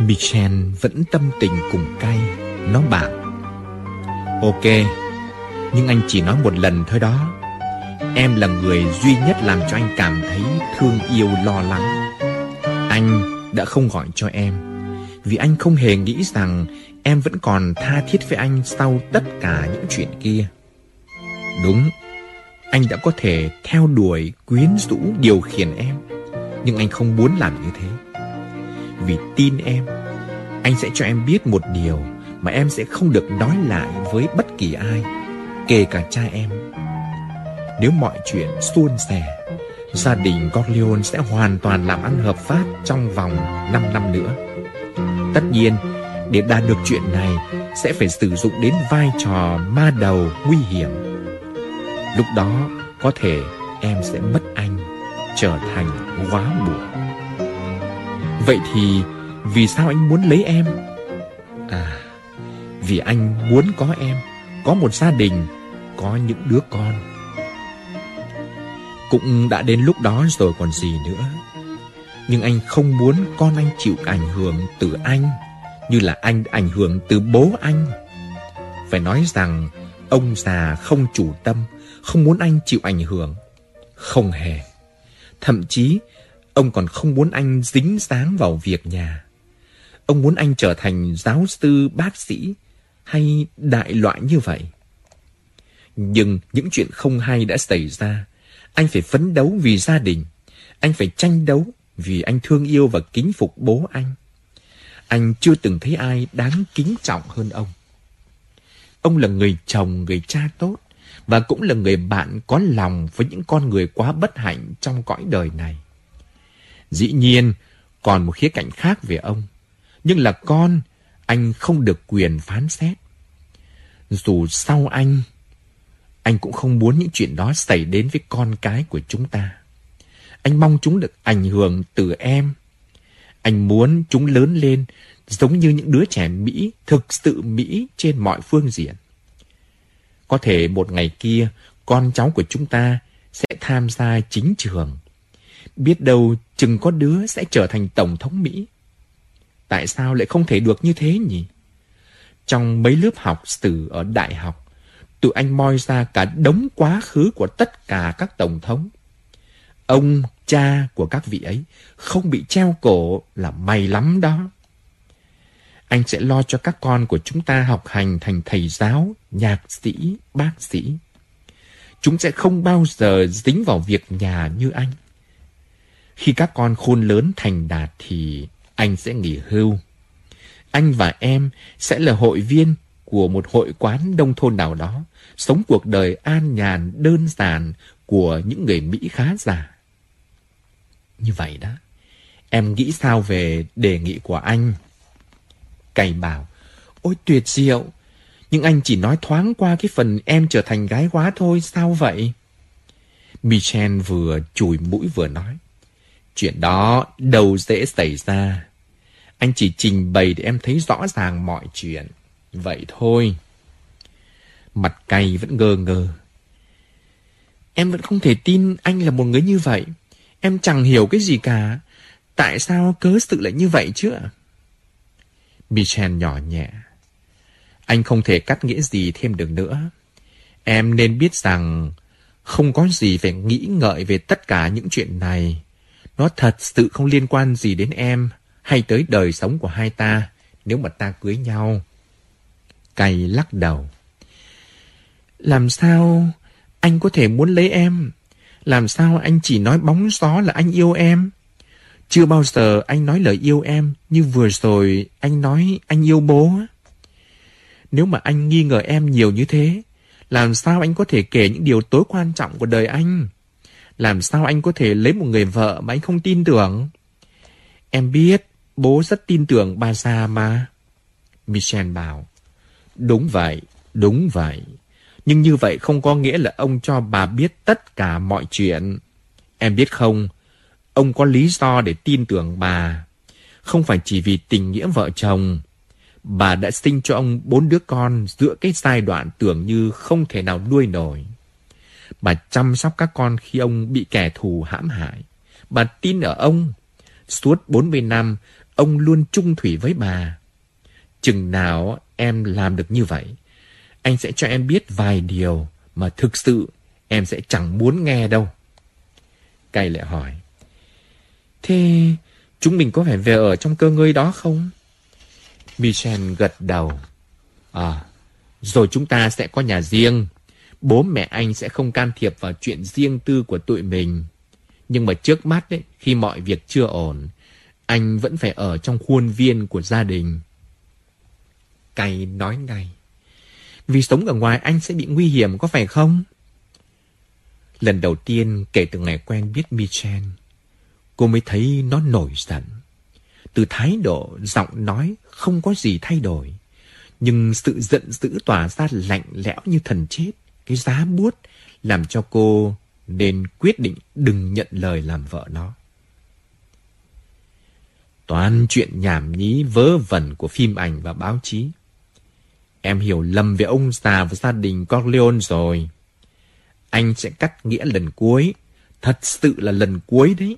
Michel vẫn tâm tình cùng Kay. Nó bảo, ok, nhưng anh chỉ nói một lần thôi đó. Em là người duy nhất làm cho anh cảm thấy thương yêu lo lắng. Anh đã không gọi cho em vì anh không hề nghĩ rằng em vẫn còn tha thiết với anh sau tất cả những chuyện kia. Đúng, anh đã có thể theo đuổi, quyến rũ, điều khiển em, nhưng anh không muốn làm như thế. Vì tin em, anh sẽ cho em biết một điều mà em sẽ không được nói lại với bất kỳ ai, kể cả cha em. Nếu mọi chuyện suôn sẻ, gia đình Corleone sẽ hoàn toàn làm ăn hợp pháp trong vòng 5 năm nữa. Tất nhiên, để đạt được chuyện này sẽ phải sử dụng đến vai trò ma đầu nguy hiểm. Lúc đó có thể em sẽ mất anh, trở thành góa bụa. Vậy thì vì sao anh muốn lấy em? À, vì anh muốn có em, có một gia đình, có những đứa con. Cũng đã đến lúc đó rồi còn gì nữa. Nhưng anh không muốn con anh chịu ảnh hưởng từ anh, như là anh ảnh hưởng từ bố anh. Phải nói rằng ông già không chủ tâm, không muốn anh chịu ảnh hưởng. Không hề. Thậm chí ông còn không muốn anh dính dáng vào việc nhà. Ông muốn anh trở thành giáo sư, bác sĩ hay đại loại như vậy. Nhưng những chuyện không hay đã xảy ra. Anh phải phấn đấu vì gia đình. Anh phải tranh đấu vì anh thương yêu và kính phục bố anh. Anh chưa từng thấy ai đáng kính trọng hơn ông. Ông là người chồng, người cha tốt, và cũng là người bạn có lòng với những con người quá bất hạnh trong cõi đời này. Dĩ nhiên, còn một khía cạnh khác về ông. Nhưng là con, anh không được quyền phán xét. Dù sau anh cũng không muốn những chuyện đó xảy đến với con cái của chúng ta. Anh mong chúng được ảnh hưởng từ em. Anh muốn chúng lớn lên giống như những đứa trẻ Mỹ, thực sự Mỹ trên mọi phương diện. Có thể một ngày kia, con cháu của chúng ta sẽ tham gia chính trường. Biết đâu chừng có đứa sẽ trở thành Tổng thống Mỹ. Tại sao lại không thể được như thế nhỉ? Trong mấy lớp học sử ở đại học, tụi anh moi ra cả đống quá khứ của tất cả các Tổng thống. Ông cha của các vị ấy không bị treo cổ là may lắm đó. Anh sẽ lo cho các con của chúng ta học hành thành thầy giáo, nhạc sĩ, bác sĩ. Chúng sẽ không bao giờ dính vào việc nhà như anh. Khi các con khôn lớn thành đạt thì anh sẽ nghỉ hưu. Anh và em sẽ là hội viên của một hội quán nông thôn nào đó, sống cuộc đời an nhàn đơn giản của những người Mỹ khá giả. như vậy đó. Em nghĩ sao về đề nghị của anh? Cày bảo, ôi tuyệt diệu, nhưng anh chỉ nói thoáng qua cái phần em trở thành gái quá thôi, sao vậy? Michel vừa chùi mũi vừa nói, chuyện đó đâu dễ xảy ra. Anh chỉ trình bày để em thấy rõ ràng mọi chuyện. Vậy thôi. Mặt cay vẫn ngơ ngơ. Em vẫn không thể tin anh là một người như vậy. Em chẳng hiểu cái gì cả. Tại sao cớ sự lại như vậy chứ ạ? Michel nhỏ nhẹ. Anh không thể cắt nghĩa gì thêm được nữa. Em nên biết rằng không có gì phải nghĩ ngợi về tất cả những chuyện này. Nó thật sự không liên quan gì đến em hay tới đời sống của hai ta nếu mà ta cưới nhau. Cay lắc đầu. Làm sao anh có thể muốn lấy em? Làm sao anh chỉ nói bóng gió là anh yêu em? Chưa bao giờ anh nói lời yêu em như vừa rồi anh nói anh yêu bố. Nếu mà anh nghi ngờ em nhiều như thế, làm sao anh có thể kể những điều tối quan trọng của đời anh? Làm sao anh có thể lấy một người vợ mà anh không tin tưởng? Em biết, bố rất tin tưởng bà già mà. Michel bảo, đúng vậy, đúng vậy. Nhưng như vậy không có nghĩa là ông cho bà biết tất cả mọi chuyện. Em biết không, ông có lý do để tin tưởng bà. Không phải chỉ vì tình nghĩa vợ chồng. Bà đã sinh cho ông 4 đứa con giữa cái giai đoạn tưởng như không thể nào nuôi nổi. Bà chăm sóc các con khi ông bị kẻ thù hãm hại. Bà tin ở ông. Suốt 40 năm, ông luôn chung thủy với bà. Chừng nào em làm được như vậy, anh sẽ cho em biết vài điều mà thực sự em sẽ chẳng muốn nghe đâu. Cay lại hỏi, thế chúng mình có phải về ở trong cơ ngơi đó không? Michel gật đầu. À, rồi chúng ta sẽ có nhà riêng. Bố mẹ anh sẽ không can thiệp vào chuyện riêng tư của tụi mình. Nhưng mà trước mắt ấy, khi mọi việc chưa ổn, anh vẫn phải ở trong khuôn viên của gia đình. Cay nói ngay, vì sống ở ngoài anh sẽ bị nguy hiểm có phải không? Lần đầu tiên kể từ ngày quen biết Michel, cô mới thấy nó nổi giận. Từ thái độ, giọng nói không có gì thay đổi, nhưng sự giận dữ tỏa ra lạnh lẽo như thần chết, cái giá buốt làm cho cô nên quyết định đừng nhận lời làm vợ nó. Toàn chuyện nhảm nhí vớ vẩn của phim ảnh và báo chí. Em hiểu lầm về ông già và gia đình Corleone rồi. Anh sẽ cắt nghĩa lần cuối. Thật sự là lần cuối đấy.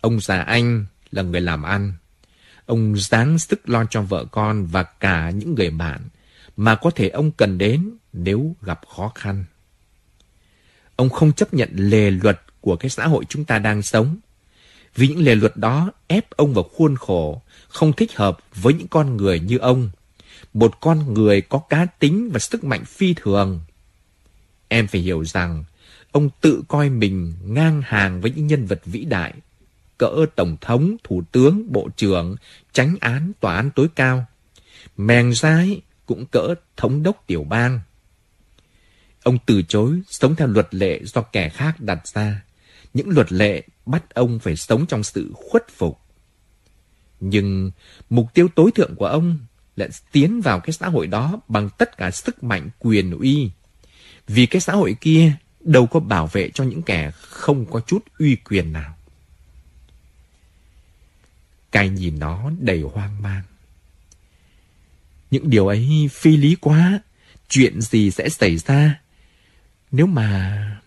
Ông già anh là người làm ăn. Ông dáng sức lo cho vợ con và cả những người bạn mà có thể ông cần đến nếu gặp khó khăn. Ông không chấp nhận lề luật của cái xã hội chúng ta đang sống. Vì những lề luật đó ép ông vào khuôn khổ không thích hợp với những con người như ông. Một con người có cá tính và sức mạnh phi thường. Em phải hiểu rằng ông tự coi mình ngang hàng với những nhân vật vĩ đại, cỡ tổng thống, thủ tướng, bộ trưởng, chánh án, tòa án tối cao. Mèng dái cũng cỡ thống đốc tiểu bang. Ông từ chối sống theo luật lệ do kẻ khác đặt ra. Những luật lệ bắt ông phải sống trong sự khuất phục. Nhưng mục tiêu tối thượng của ông lại tiến vào cái xã hội đó bằng tất cả sức mạnh quyền uy. Vì cái xã hội kia đâu có bảo vệ cho những kẻ không có chút uy quyền nào. Cay nhìn nó đầy hoang mang. Những điều ấy phi lý quá. Chuyện gì sẽ xảy ra nếu mà...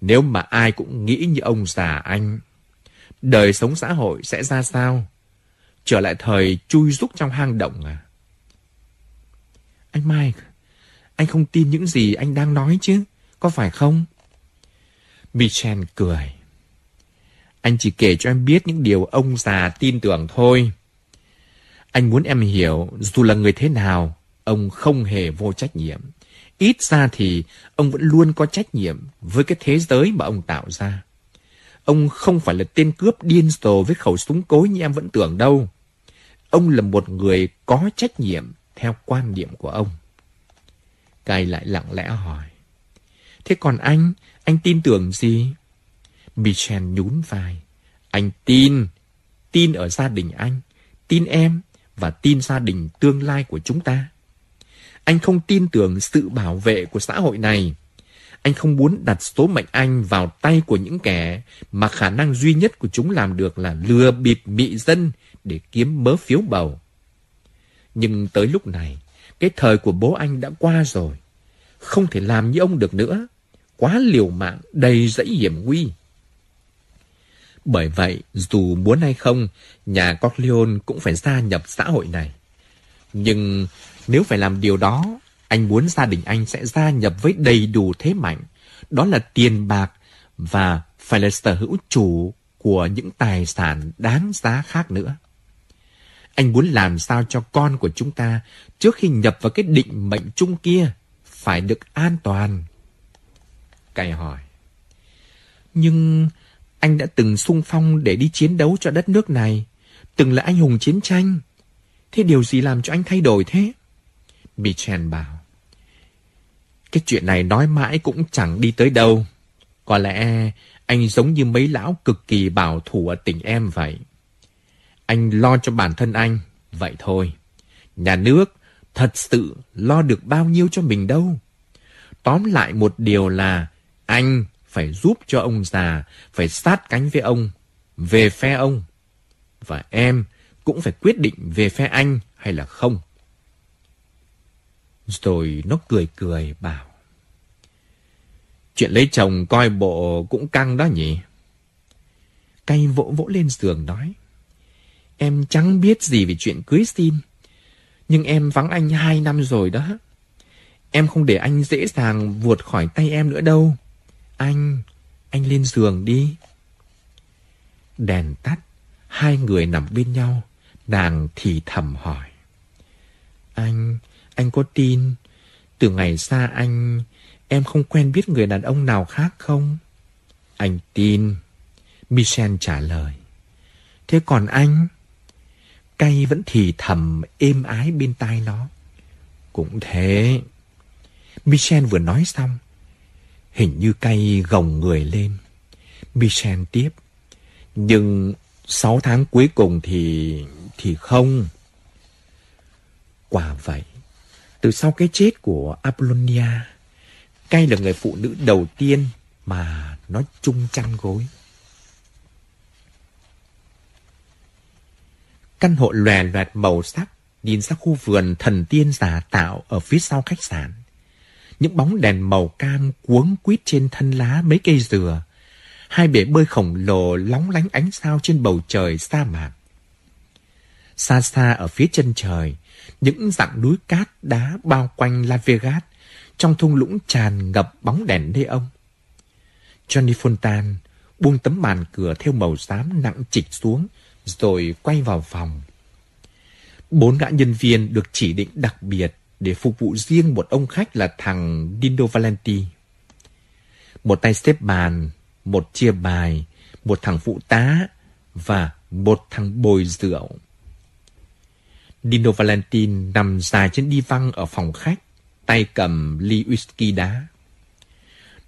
nếu mà ai cũng nghĩ như ông già anh, đời sống xã hội sẽ ra sao? Trở lại thời chui rúc trong hang động à? Anh Mike, anh không tin những gì anh đang nói chứ, có phải không? Michel cười. Anh chỉ kể cho em biết những điều ông già tin tưởng thôi. Anh muốn em hiểu, dù là người thế nào, ông không hề vô trách nhiệm. Ít ra thì ông vẫn luôn có trách nhiệm với cái thế giới mà ông tạo ra. Ông không phải là tên cướp điên rồ với khẩu súng cối như em vẫn tưởng đâu. Ông là một người có trách nhiệm theo quan điểm của ông. Cay lại lặng lẽ hỏi, thế còn anh tin tưởng gì? Michel nhún vai. Anh tin. Tin ở gia đình anh, tin em và tin gia đình tương lai của chúng ta. Anh không tin tưởng sự bảo vệ của xã hội này. Anh không muốn đặt số mệnh anh vào tay của những kẻ mà khả năng duy nhất của chúng làm được là lừa bịp mị dân để kiếm mớ phiếu bầu. Nhưng tới lúc này, cái thời của bố anh đã qua rồi. Không thể làm như ông được nữa. Quá liều mạng, đầy dẫy hiểm nguy. Bởi vậy, dù muốn hay không, nhà Corleone cũng phải gia nhập xã hội này. Nhưng nếu phải làm điều đó, anh muốn gia đình anh sẽ gia nhập với đầy đủ thế mạnh, đó là tiền bạc và phải là sở hữu chủ của những tài sản đáng giá khác nữa. Anh muốn làm sao cho con của chúng ta, trước khi nhập vào cái định mệnh chung kia, phải được an toàn. Cày hỏi. Nhưng anh đã từng xung phong để đi chiến đấu cho đất nước này, từng là anh hùng chiến tranh. Thế điều gì làm cho anh thay đổi thế? Michel bảo. Cái chuyện này nói mãi cũng chẳng đi tới đâu. Có lẽ anh giống như mấy lão cực kỳ bảo thủ ở tỉnh em vậy. Anh lo cho bản thân anh, vậy thôi. Nhà nước thật sự lo được bao nhiêu cho mình đâu. Tóm lại một điều là anh phải giúp cho ông già, phải sát cánh với ông, về phe ông. Và em cũng phải quyết định về phe anh hay là không. Rồi nó cười cười bảo. Chuyện lấy chồng coi bộ cũng căng đó nhỉ? Cay vỗ vỗ lên giường nói. Em chẳng biết gì về chuyện cưới xin. Nhưng em vắng anh 2 năm rồi đó. Em không để anh dễ dàng vuột khỏi tay em nữa đâu. Anh lên giường đi. Đèn tắt, hai người nằm bên nhau. Nàng thì thầm hỏi. Anh có tin, từ ngày xa anh, em không quen biết người đàn ông nào khác không? Anh tin, Michel trả lời. Thế còn anh? Cay vẫn thì thầm êm ái bên tai nó. Cũng thế. Michel vừa nói xong, hình như Cay gồng người lên. Michel tiếp. Nhưng 6 tháng cuối cùng thì không. Quả vậy. Từ sau cái chết của Apollonia, Kay là người phụ nữ đầu tiên mà nó chung chăn gối. Căn hộ lòe loẹt màu sắc nhìn ra khu vườn thần tiên giả tạo ở phía sau khách sạn. Những bóng đèn màu cam cuống quít trên thân lá mấy cây dừa. Hai bể bơi khổng lồ lóng lánh ánh sao trên bầu trời sa mạc. Xa xa ở phía chân trời, những dặng núi cát đá bao quanh Las Vegas, trong thung lũng tràn ngập bóng đèn neon. Johnny Fontane buông tấm màn cửa theo màu xám nặng trịch xuống, rồi quay vào phòng. 4 gã nhân viên được chỉ định đặc biệt để phục vụ riêng một ông khách là thằng Dino Valentin. Một tay xếp bàn, một chia bài, một thằng phụ tá và một thằng bồi rượu. Dino Valentin nằm dài trên đi văng ở phòng khách, tay cầm ly whisky đá.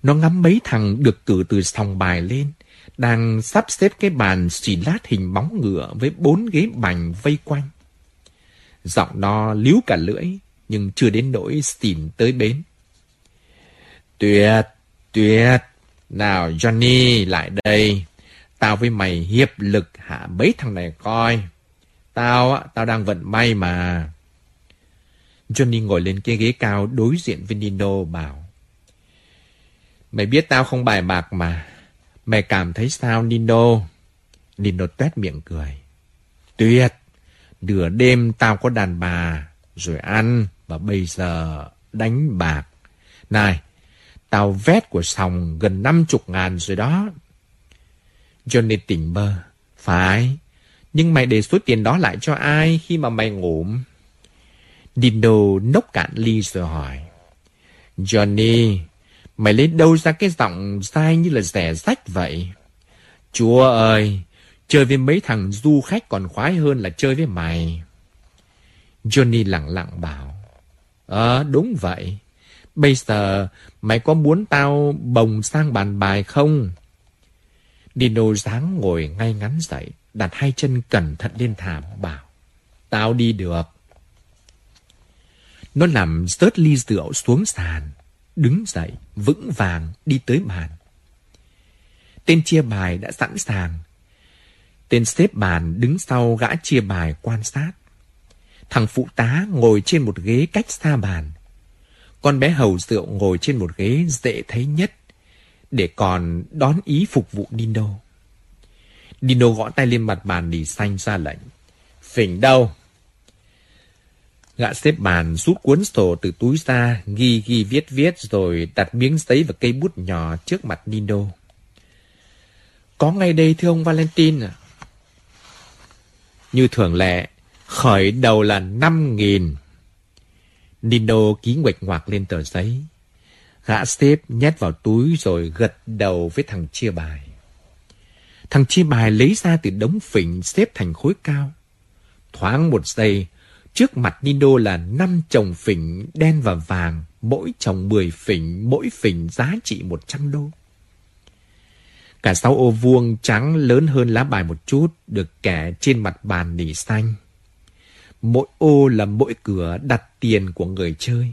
Nó ngắm mấy thằng được cử từ sòng bài lên, đang sắp xếp cái bàn xì lát hình bóng ngựa với 4 ghế bành vây quanh. Giọng nó líu cả lưỡi, nhưng chưa đến nỗi xỉn tới bến. Tuyệt, nào Johnny lại đây, tao với mày hiệp lực hạ mấy thằng này coi. Tao đang vận may mà. Johnny ngồi lên cái ghế cao đối diện với Nino bảo. Mày biết tao không bài bạc mà. Mày cảm thấy sao Nino? Nino toét miệng cười. Tuyệt, nửa đêm tao có đàn bà, rồi ăn, và bây giờ đánh bạc. Này, tao vét của sòng gần 50.000 rồi đó. Johnny tỉnh bơ. Phải. Nhưng mày để số tiền đó lại cho ai khi mà mày ngủ? Dino nốc cạn ly rồi hỏi. Johnny, mày lấy đâu ra cái giọng dai như là rẻ rách vậy? Chúa ơi, chơi với mấy thằng du khách còn khoái hơn là chơi với mày. Johnny lặng lặng bảo. Đúng vậy. Bây giờ mày có muốn tao bồng sang bàn bài không? Nino dáng ngồi ngay ngắn dậy, đặt hai chân cẩn thận lên thảm, bảo: "Tao đi được." Nó nằm rớt ly rượu xuống sàn, đứng dậy vững vàng đi tới bàn. Tên chia bài đã sẵn sàng. Tên xếp bàn đứng sau gã chia bài quan sát. Thằng phụ tá ngồi trên một ghế cách xa bàn. Con bé hầu rượu ngồi trên một ghế dễ thấy nhất, để còn đón ý phục vụ Nino. Nino gõ tay lên mặt bàn lì xanh ra lệnh: "Phỉnh đâu?" Gã xếp bàn rút cuốn sổ từ túi ra, ghi viết rồi đặt miếng giấy và cây bút nhỏ trước mặt Nino. "Có ngay đây thưa ông Valentin ạ." Như thường lệ, khởi đầu là 5.000. Nino ký nguệch ngoạc lên tờ giấy. Gã xếp nhét vào túi rồi gật đầu với thằng chia bài. Thằng chia bài lấy ra từ đống phỉnh xếp thành khối cao. Thoáng một giây, trước mặt Nino là 5 chồng phỉnh đen và vàng, mỗi chồng 10 phỉnh, mỗi phỉnh giá trị 100 đô. Cả 6 ô vuông trắng lớn hơn lá bài một chút được kẻ trên mặt bàn nỉ xanh. Mỗi ô là mỗi cửa đặt tiền của người chơi.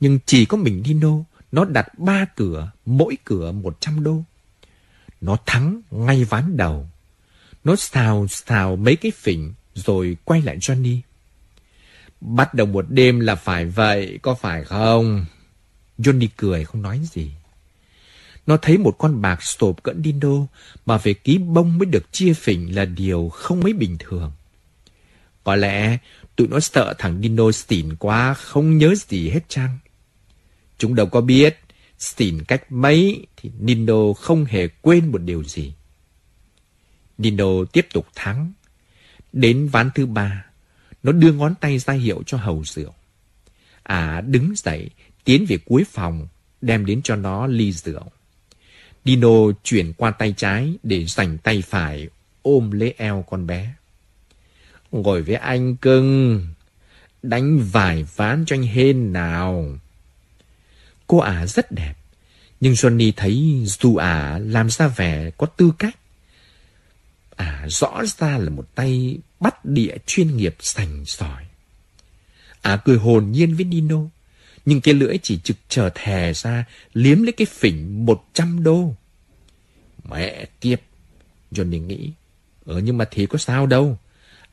Nhưng chỉ có mình Nino, nó đặt 3 cửa, mỗi cửa 100 đô. Nó thắng ngay ván đầu. Nó xào mấy cái phỉnh rồi quay lại Johnny. "Bắt đầu một đêm là phải vậy, có phải không?" Johnny cười không nói gì. Nó thấy một con bạc sộp cỡ Nino mà về ký bông mới được chia phỉnh là điều không mấy bình thường. Có lẽ tụi nó sợ thằng Nino xỉn quá, không nhớ gì hết chăng? Chúng đâu có biết, xỉn cách mấy thì Nino không hề quên một điều gì. Nino tiếp tục thắng. Đến ván thứ 3, nó đưa ngón tay ra hiệu cho hầu rượu. Đứng dậy, tiến về cuối phòng, đem đến cho nó ly rượu. Nino chuyển qua tay trái để giành tay phải, ôm lấy eo con bé. "Ngồi với anh cưng, đánh vài ván cho anh hên nào." Cô ả rất đẹp, nhưng Johnny thấy dù ả làm ra vẻ có tư cách, rõ ra là một tay bắt đĩa chuyên nghiệp sành sỏi. Cười hồn nhiên với Nino, nhưng cái lưỡi chỉ trực chờ thè ra liếm lấy cái phỉnh 100 đô. "Mẹ kiếp," Johnny nghĩ. Nhưng mà thì có sao đâu.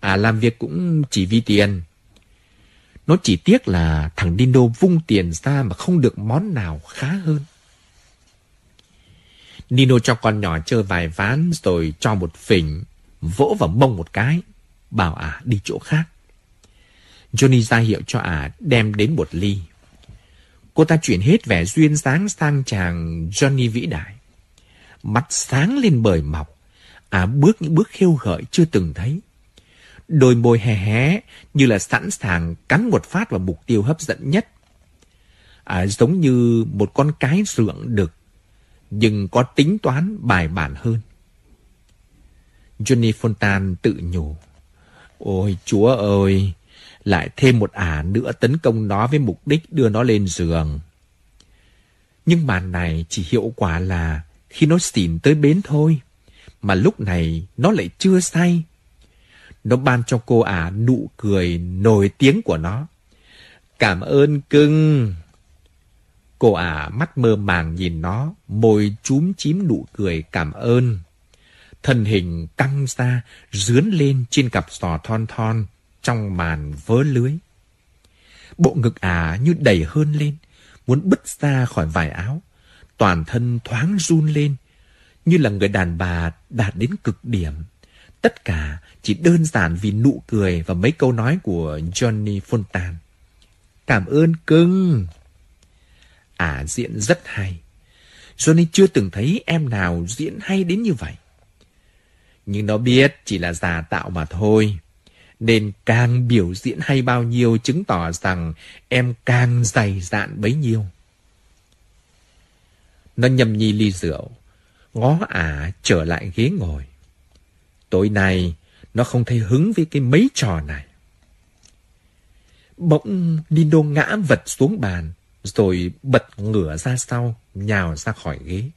Làm việc cũng chỉ vì tiền." Nó chỉ tiếc là thằng Nino vung tiền ra mà không được món nào khá hơn. Nino cho con nhỏ chơi vài ván rồi cho một phỉnh, vỗ vào mông một cái, bảo đi chỗ khác. Johnny ra hiệu cho đem đến một ly. Cô ta chuyển hết vẻ duyên dáng sang chàng Johnny vĩ đại. Mắt sáng lên bời mọc, bước những bước khêu gợi chưa từng thấy. Đôi môi hé hé như là sẵn sàng cắn một phát vào mục tiêu hấp dẫn nhất. Giống như một con cái ruộng đực, nhưng có tính toán bài bản hơn. Johnny Fontane tự nhủ: "Ôi Chúa ơi, lại thêm một nữa tấn công nó với mục đích đưa nó lên giường." Nhưng màn này chỉ hiệu quả là khi nó xỉn tới bến thôi, mà lúc này nó lại chưa say. Nó ban cho cô nụ cười nổi tiếng của nó. "Cảm ơn cưng." Cô mắt mơ màng nhìn nó, môi chúm chím nụ cười cảm ơn. Thân hình căng ra, rướn lên trên cặp sò thon thon trong màn vớ lưới. Bộ ngực như đẩy hơn lên, muốn bứt ra khỏi vải áo. Toàn thân thoáng run lên, như là người đàn bà đạt đến cực điểm. Tất cả chỉ đơn giản vì nụ cười và mấy câu nói của Johnny Fontane. "Cảm ơn cưng." Diễn rất hay. Johnny chưa từng thấy em nào diễn hay đến như vậy. Nhưng nó biết chỉ là giả tạo mà thôi, nên càng biểu diễn hay bao nhiêu chứng tỏ rằng em càng dày dạn bấy nhiêu. Nó nhâm nhi ly rượu, ngó trở lại ghế ngồi. Tối nay nó không thấy hứng với cái mấy trò này. Bỗng Nino ngã vật xuống bàn, rồi bật ngửa ra sau, nhào ra khỏi ghế.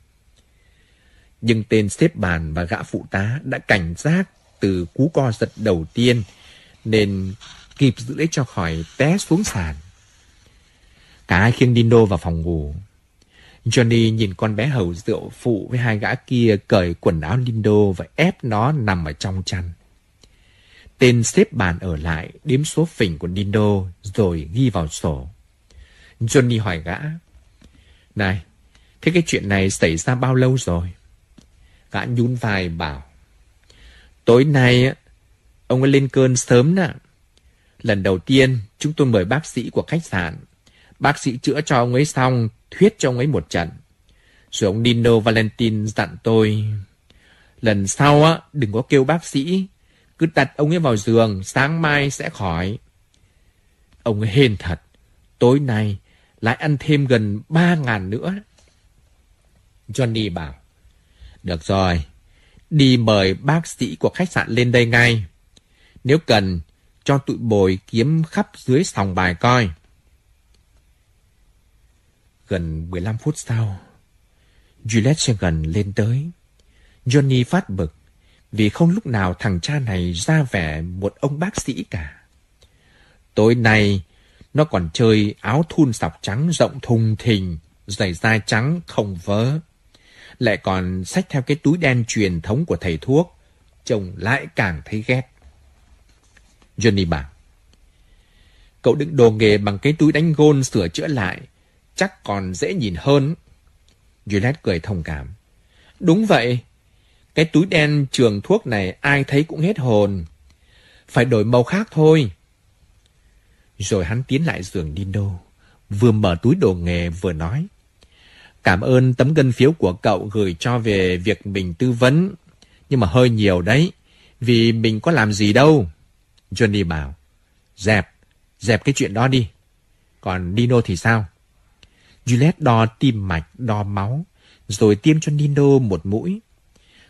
nhưng tên xếp bàn và gã phụ tá đã cảnh giác từ cú co giật đầu tiên nên kịp giữ lấy cho khỏi té xuống sàn. Cả hai khiêng Nino vào phòng ngủ. Johnny nhìn con bé hầu rượu phụ với hai gã kia cởi quần áo Nino và ép nó nằm ở trong chăn. Tên xếp bàn ở lại đếm số phỉnh của Nino rồi ghi vào sổ. Johnny hỏi gã: "Này, thế cái chuyện này xảy ra bao lâu rồi?" Gã nhún vai bảo: "Tối nay ông ấy lên cơn sớm nè. Lần đầu tiên chúng tôi mời bác sĩ của khách sạn. Bác sĩ chữa cho ông ấy xong, thuyết cho ông ấy một trận. Rồi ông Dino Valentin dặn tôi: lần sau á, đừng có kêu bác sĩ, cứ đặt ông ấy vào giường, sáng mai sẽ khỏi. Ông ấy hên thật, tối nay lại ăn thêm gần 3.000 nữa." Johnny bảo: "Được rồi, đi mời bác sĩ của khách sạn lên đây ngay. Nếu cần, cho tụi bồi kiếm khắp dưới sòng bài coi." Gần 15 phút sau, Juliet sẽ gần lên tới. Johnny phát bực vì không lúc nào thằng cha này ra vẻ một ông bác sĩ cả. Tối nay, nó còn chơi áo thun sọc trắng rộng thùng thình, giày da trắng không vớ. Lại còn xách theo cái túi đen truyền thống của thầy thuốc, trông lại càng thấy ghét. Johnny bảo: "Cậu đựng đồ nghề bằng cái túi đánh gôn sửa chữa lại, chắc còn dễ nhìn hơn." Juliet cười thông cảm: "Đúng vậy, cái túi đen trường thuốc này ai thấy cũng hết hồn. Phải đổi màu khác thôi." Rồi hắn tiến lại giường Nino, vừa mở túi đồ nghề vừa nói: "Cảm ơn tấm ngân phiếu của cậu gửi cho về việc mình tư vấn. Nhưng mà hơi nhiều đấy, vì mình có làm gì đâu." Johnny bảo: Dẹp cái chuyện đó đi. Còn Nino thì sao?" Juliet đo tim mạch, đo máu, rồi tiêm cho Nino một mũi.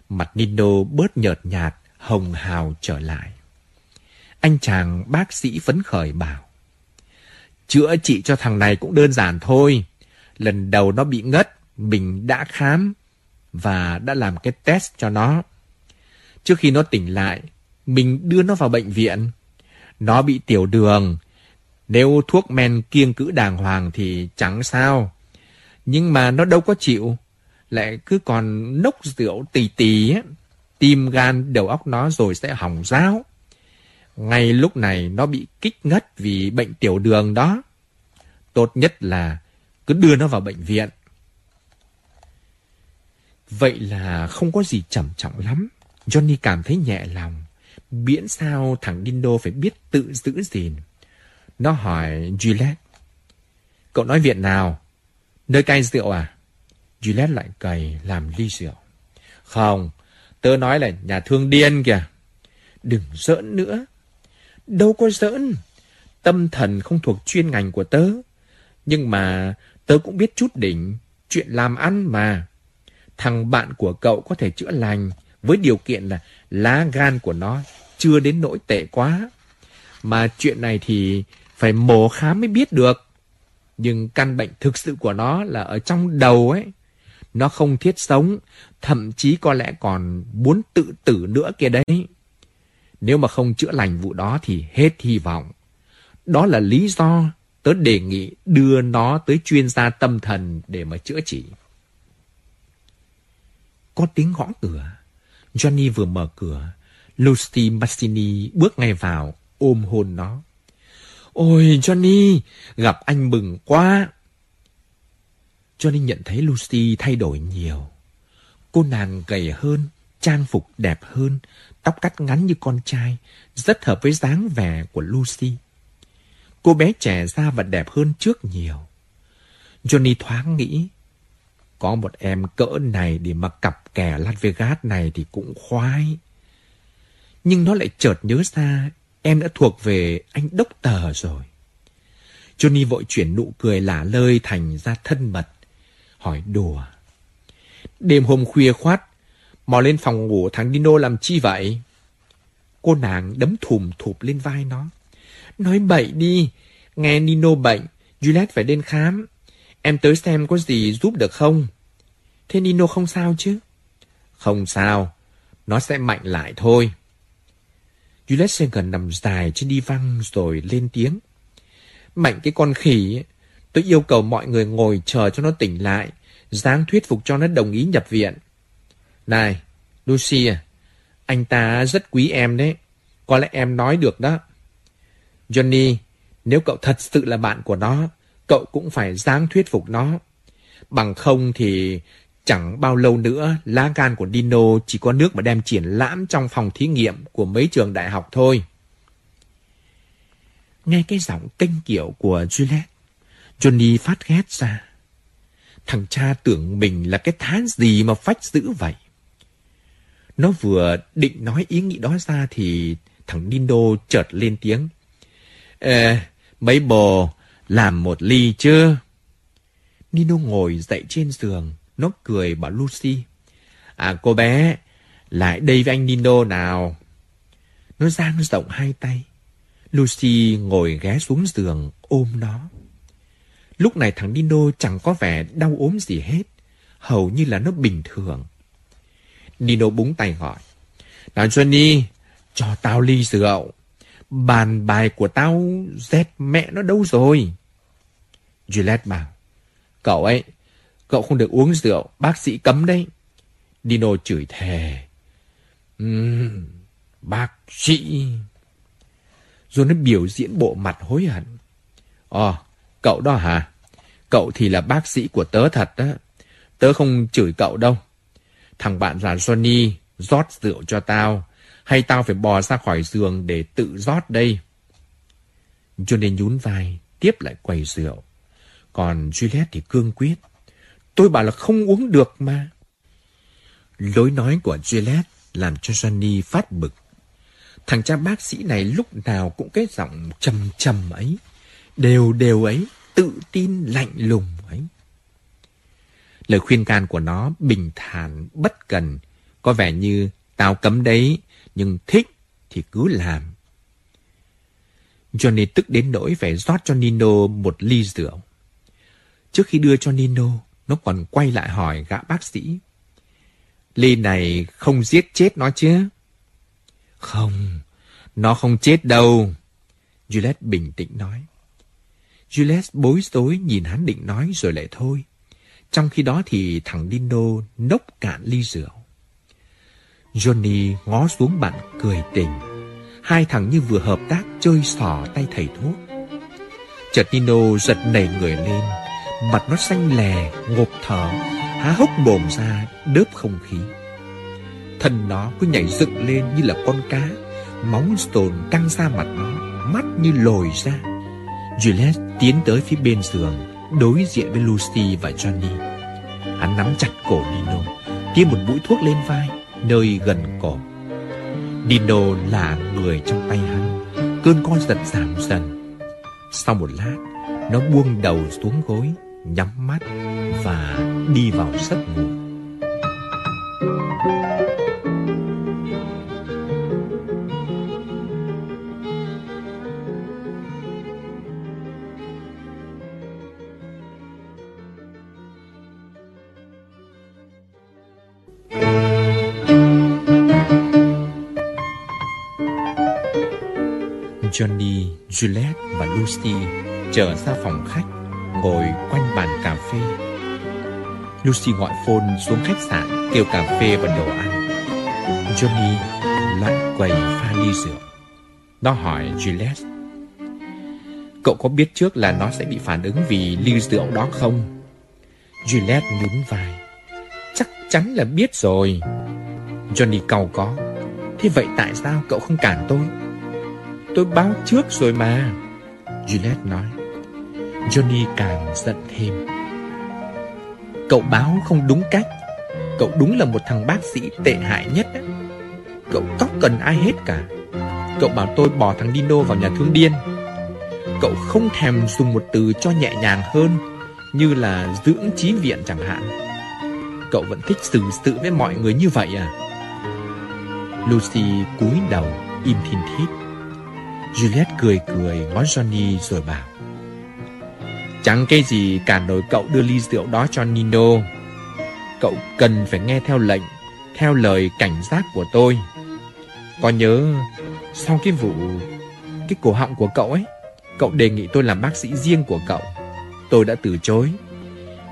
Mặt Nino bớt nhợt nhạt, hồng hào trở lại. Anh chàng bác sĩ phấn khởi bảo: "Chữa trị cho thằng này cũng đơn giản thôi. Lần đầu nó bị ngất, mình đã khám và đã làm cái test cho nó. Trước khi nó tỉnh lại, mình đưa nó vào bệnh viện. Nó bị tiểu đường. Nếu thuốc men kiêng cữ đàng hoàng thì chẳng sao. Nhưng mà nó đâu có chịu. Lại cứ còn nốc rượu tì tì. Tim gan đầu óc nó rồi sẽ hỏng ráo. Ngay lúc này nó bị kích ngất vì bệnh tiểu đường đó. Tốt nhất là cứ đưa nó vào bệnh viện." Vậy là không có gì trầm trọng lắm. Johnny cảm thấy nhẹ lòng. Miễn sao thằng Nino phải biết tự giữ gìn. Nó hỏi Juliet: "Cậu nói viện nào? Nơi cai rượu à?" Juliet lại cày làm ly rượu: "Không, tớ nói là nhà thương điên kìa." "Đừng giỡn nữa." "Đâu có giỡn. Tâm thần không thuộc chuyên ngành của tớ. Nhưng mà tớ cũng biết chút đỉnh. Chuyện làm ăn mà. Thằng bạn của cậu có thể chữa lành, với điều kiện là lá gan của nó chưa đến nỗi tệ quá. Mà chuyện này thì phải mổ khám mới biết được. Nhưng căn bệnh thực sự của nó là ở trong đầu ấy. Nó không thiết sống, thậm chí có lẽ còn muốn tự tử nữa kìa đấy. Nếu mà không chữa lành vụ đó thì hết hy vọng. Đó là lý do tớ đề nghị đưa nó tới chuyên gia tâm thần để mà chữa trị." Có tiếng gõ cửa. Johnny vừa mở cửa, Lucy Mancini bước ngay vào, ôm hôn nó. "Ôi Johnny, gặp anh mừng quá." Johnny nhận thấy Lucy thay đổi nhiều. Cô nàng gầy hơn, trang phục đẹp hơn, tóc cắt ngắn như con trai, rất hợp với dáng vẻ của Lucy. Cô bé trẻ ra và đẹp hơn trước nhiều. Johnny thoáng nghĩ, có một em cỡ này để mà cặp kè Las Vegas này thì cũng khoái. Nhưng nó lại chợt nhớ ra em đã thuộc về anh đốc tờ rồi. Johnny vội chuyển nụ cười lả lơi thành ra thân mật, hỏi đùa: "Đêm hôm khuya khoát, mò lên phòng ngủ thằng Nino làm chi vậy?" Cô nàng đấm thùm thụp lên vai nó: "Nói bậy đi. Nghe Nino bệnh, Juliet phải đến khám. Em tới xem có gì giúp được không. Thế Nino không sao chứ?" Không sao, nó sẽ mạnh lại thôi. Juliet Sanger nằm dài trên đi văng rồi lên tiếng. Mạnh cái con khỉ, tôi yêu cầu mọi người ngồi chờ cho nó tỉnh lại, ráng thuyết phục cho nó đồng ý nhập viện. Này, Lucy à, anh ta rất quý em đấy, có lẽ em nói được đó. Johnny, nếu cậu thật sự là bạn của nó, cậu cũng phải ráng thuyết phục nó. Bằng không thì chẳng bao lâu nữa lá gan của Dino chỉ có nước mà đem triển lãm trong phòng thí nghiệm của mấy trường đại học thôi. Nghe cái giọng kênh kiểu của Juliet, Johnny phát ghét ra. Thằng cha tưởng mình là cái thá gì mà phách dữ vậy. Nó vừa định nói ý nghĩ đó ra thì thằng Nino chợt lên tiếng. Mấy bồ làm một ly chưa? Nino ngồi dậy trên giường, nó cười bảo Lucy. À cô bé, lại đây với anh Nino nào. Nó dang rộng hai tay. Lucy ngồi ghé xuống giường ôm nó. Lúc này thằng Nino chẳng có vẻ đau ốm gì hết, hầu như là nó bình thường. Nino búng tay gọi. Nào Johnny, cho tao ly rượu. Bàn bài của tao rét mẹ nó đâu rồi? Juliet bảo. Cậu ấy, cậu không được uống rượu, bác sĩ cấm đấy. Nino chửi thề. Bác sĩ. Rồi nó biểu diễn bộ mặt hối hận. Cậu đó hả? Cậu thì là bác sĩ của tớ thật đó. Tớ không chửi cậu đâu. Thằng bạn là Johnny rót rượu cho tao, hay tao phải bò ra khỏi giường để tự rót đây? Johnny nhún vai, tiếp lại quầy rượu. Còn Juliet thì cương quyết. Tôi bảo là không uống được mà. Lối nói của Juliet làm cho Johnny phát bực. Thằng cha bác sĩ này lúc nào cũng cái giọng trầm trầm ấy, đều đều ấy, tự tin lạnh lùng ấy. Lời khuyên can của nó bình thản bất cần, có vẻ như tao cấm đấy, nhưng thích thì cứ làm. Johnny tức đến nỗi phải rót cho Nino một ly rượu. Trước khi đưa cho Nino, nó còn quay lại hỏi gã bác sĩ. Ly này không giết chết nó chứ? Không, nó không chết đâu, Juliet bình tĩnh nói. Juliet bối rối nhìn hắn định nói rồi lại thôi. Trong khi đó thì thằng Dino nốc cạn ly rượu. Johnny ngó xuống bạn cười tình. Hai thằng như vừa hợp tác chơi xỏ tay thầy thuốc. Chợt Dino giật nảy người lên, mặt nó xanh lè, ngộp thở, há hốc mồm ra đớp không khí. Thân nó cứ nhảy dựng lên như là con cá, móng sồn căng ra mặt nó, mắt như lồi ra. Juliet tiến tới phía bên giường, đối diện với Lucy và Johnny. Hắn nắm chặt cổ Nino, tiêm một mũi thuốc lên vai, nơi gần cổ. Nino là người trong tay hắn, cơn co giật giảm dần. Sau một lát, nó buông đầu xuống gối, nhắm mắt và đi vào giấc ngủ. Johnny, Juliet và Lucy trở ra phòng khách, ngồi quanh bàn cà phê. Lucy gọi phone xuống khách sạn, kêu cà phê và đồ ăn. Johnny lặn quầy pha ly rượu. Nó hỏi Juliet. Cậu có biết trước là nó sẽ bị phản ứng vì ly rượu đó không? Juliet nhún vai. Chắc chắn là biết rồi. Johnny cau có. Thế vậy tại sao cậu không cản tôi? Tôi báo trước rồi mà, Juliet nói. Johnny càng giận thêm. Cậu báo không đúng cách. Cậu đúng là một thằng bác sĩ tệ hại nhất đó. Cậu cóc cần ai hết cả. Cậu bảo tôi bỏ thằng Dino vào nhà thương điên. Cậu không thèm dùng một từ cho nhẹ nhàng hơn, như là dưỡng trí viện chẳng hạn. Cậu vẫn thích xử sự với mọi người như vậy à? Lucy cúi đầu im thìn thít. Juliet cười cười ngó Johnny rồi bảo. Chẳng cái gì cản nổi cậu đưa ly rượu đó cho Nino. Cậu cần phải nghe theo lệnh, theo lời cảnh giác của tôi. Có nhớ sau cái vụ cái cổ họng của cậu ấy, cậu đề nghị tôi làm bác sĩ riêng của cậu. Tôi đã từ chối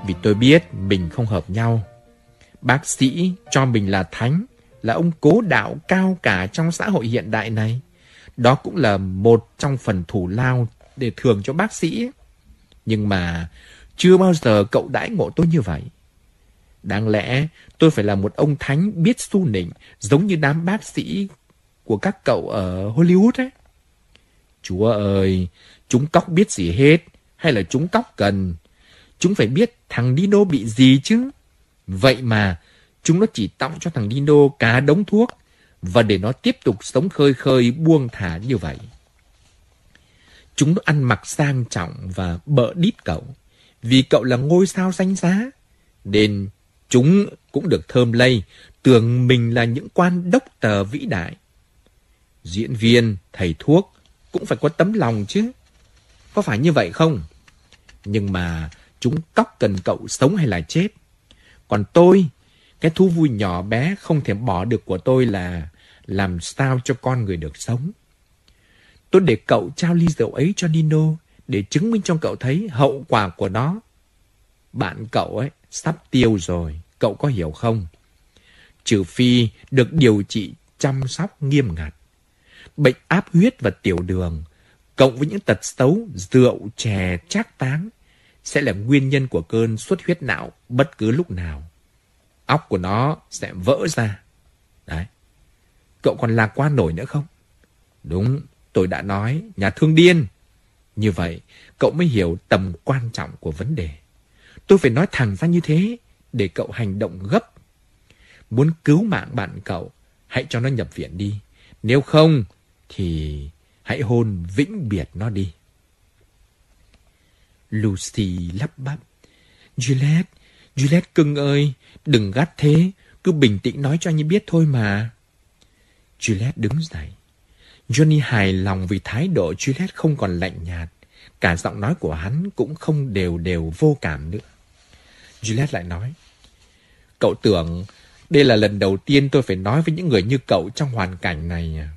vì tôi biết mình không hợp nhau. Bác sĩ cho mình là thánh, là ông cố đạo cao cả trong xã hội hiện đại này. Đó cũng là một trong phần thù lao để thưởng cho bác sĩ. Nhưng mà chưa bao giờ cậu đãi ngộ tôi như vậy. Đáng lẽ tôi phải là một ông thánh biết xu nịnh, giống như đám bác sĩ của các cậu ở Hollywood ấy. Chúa ơi, chúng cóc biết gì hết, hay là chúng cóc cần? Chúng phải biết thằng Nino bị gì chứ. Vậy mà chúng nó chỉ tặng cho thằng Nino cả đống thuốc và để nó tiếp tục sống khơi khơi buông thả như vậy. Chúng nó ăn mặc sang trọng và bợ đít cậu, vì cậu là ngôi sao danh giá, nên chúng cũng được thơm lây, tưởng mình là những quan đốc tờ vĩ đại. Diễn viên, thầy thuốc cũng phải có tấm lòng chứ, có phải như vậy không? Nhưng mà chúng cóc cần cậu sống hay là chết. Còn tôi, cái thú vui nhỏ bé không thể bỏ được của tôi là làm sao cho con người được sống. Tôi để cậu trao ly rượu ấy cho Nino để chứng minh cho cậu thấy hậu quả của nó. Bạn cậu ấy sắp tiêu rồi, cậu có hiểu không? Trừ phi được điều trị chăm sóc nghiêm ngặt. Bệnh áp huyết và tiểu đường, cộng với những tật xấu rượu chè trác táng, sẽ là nguyên nhân của cơn xuất huyết não bất cứ lúc nào. Óc của nó sẽ vỡ ra. Đấy. Cậu còn lạc quan nổi nữa không? Đúng, tôi đã nói, nhà thương điên. Như vậy, cậu mới hiểu tầm quan trọng của vấn đề. Tôi phải nói thẳng ra như thế để cậu hành động gấp. Muốn cứu mạng bạn cậu, hãy cho nó nhập viện đi. Nếu không, thì hãy hôn vĩnh biệt nó đi. Lucy lắp bắp. Juliet cưng ơi, đừng gắt thế, cứ bình tĩnh nói cho anh ấy biết thôi mà. Juliet đứng dậy. Johnny hài lòng vì thái độ Juliet không còn lạnh nhạt, cả giọng nói của hắn cũng không đều vô cảm nữa. Juliet lại nói, cậu tưởng đây là lần đầu tiên tôi phải nói với những người như cậu trong hoàn cảnh này à?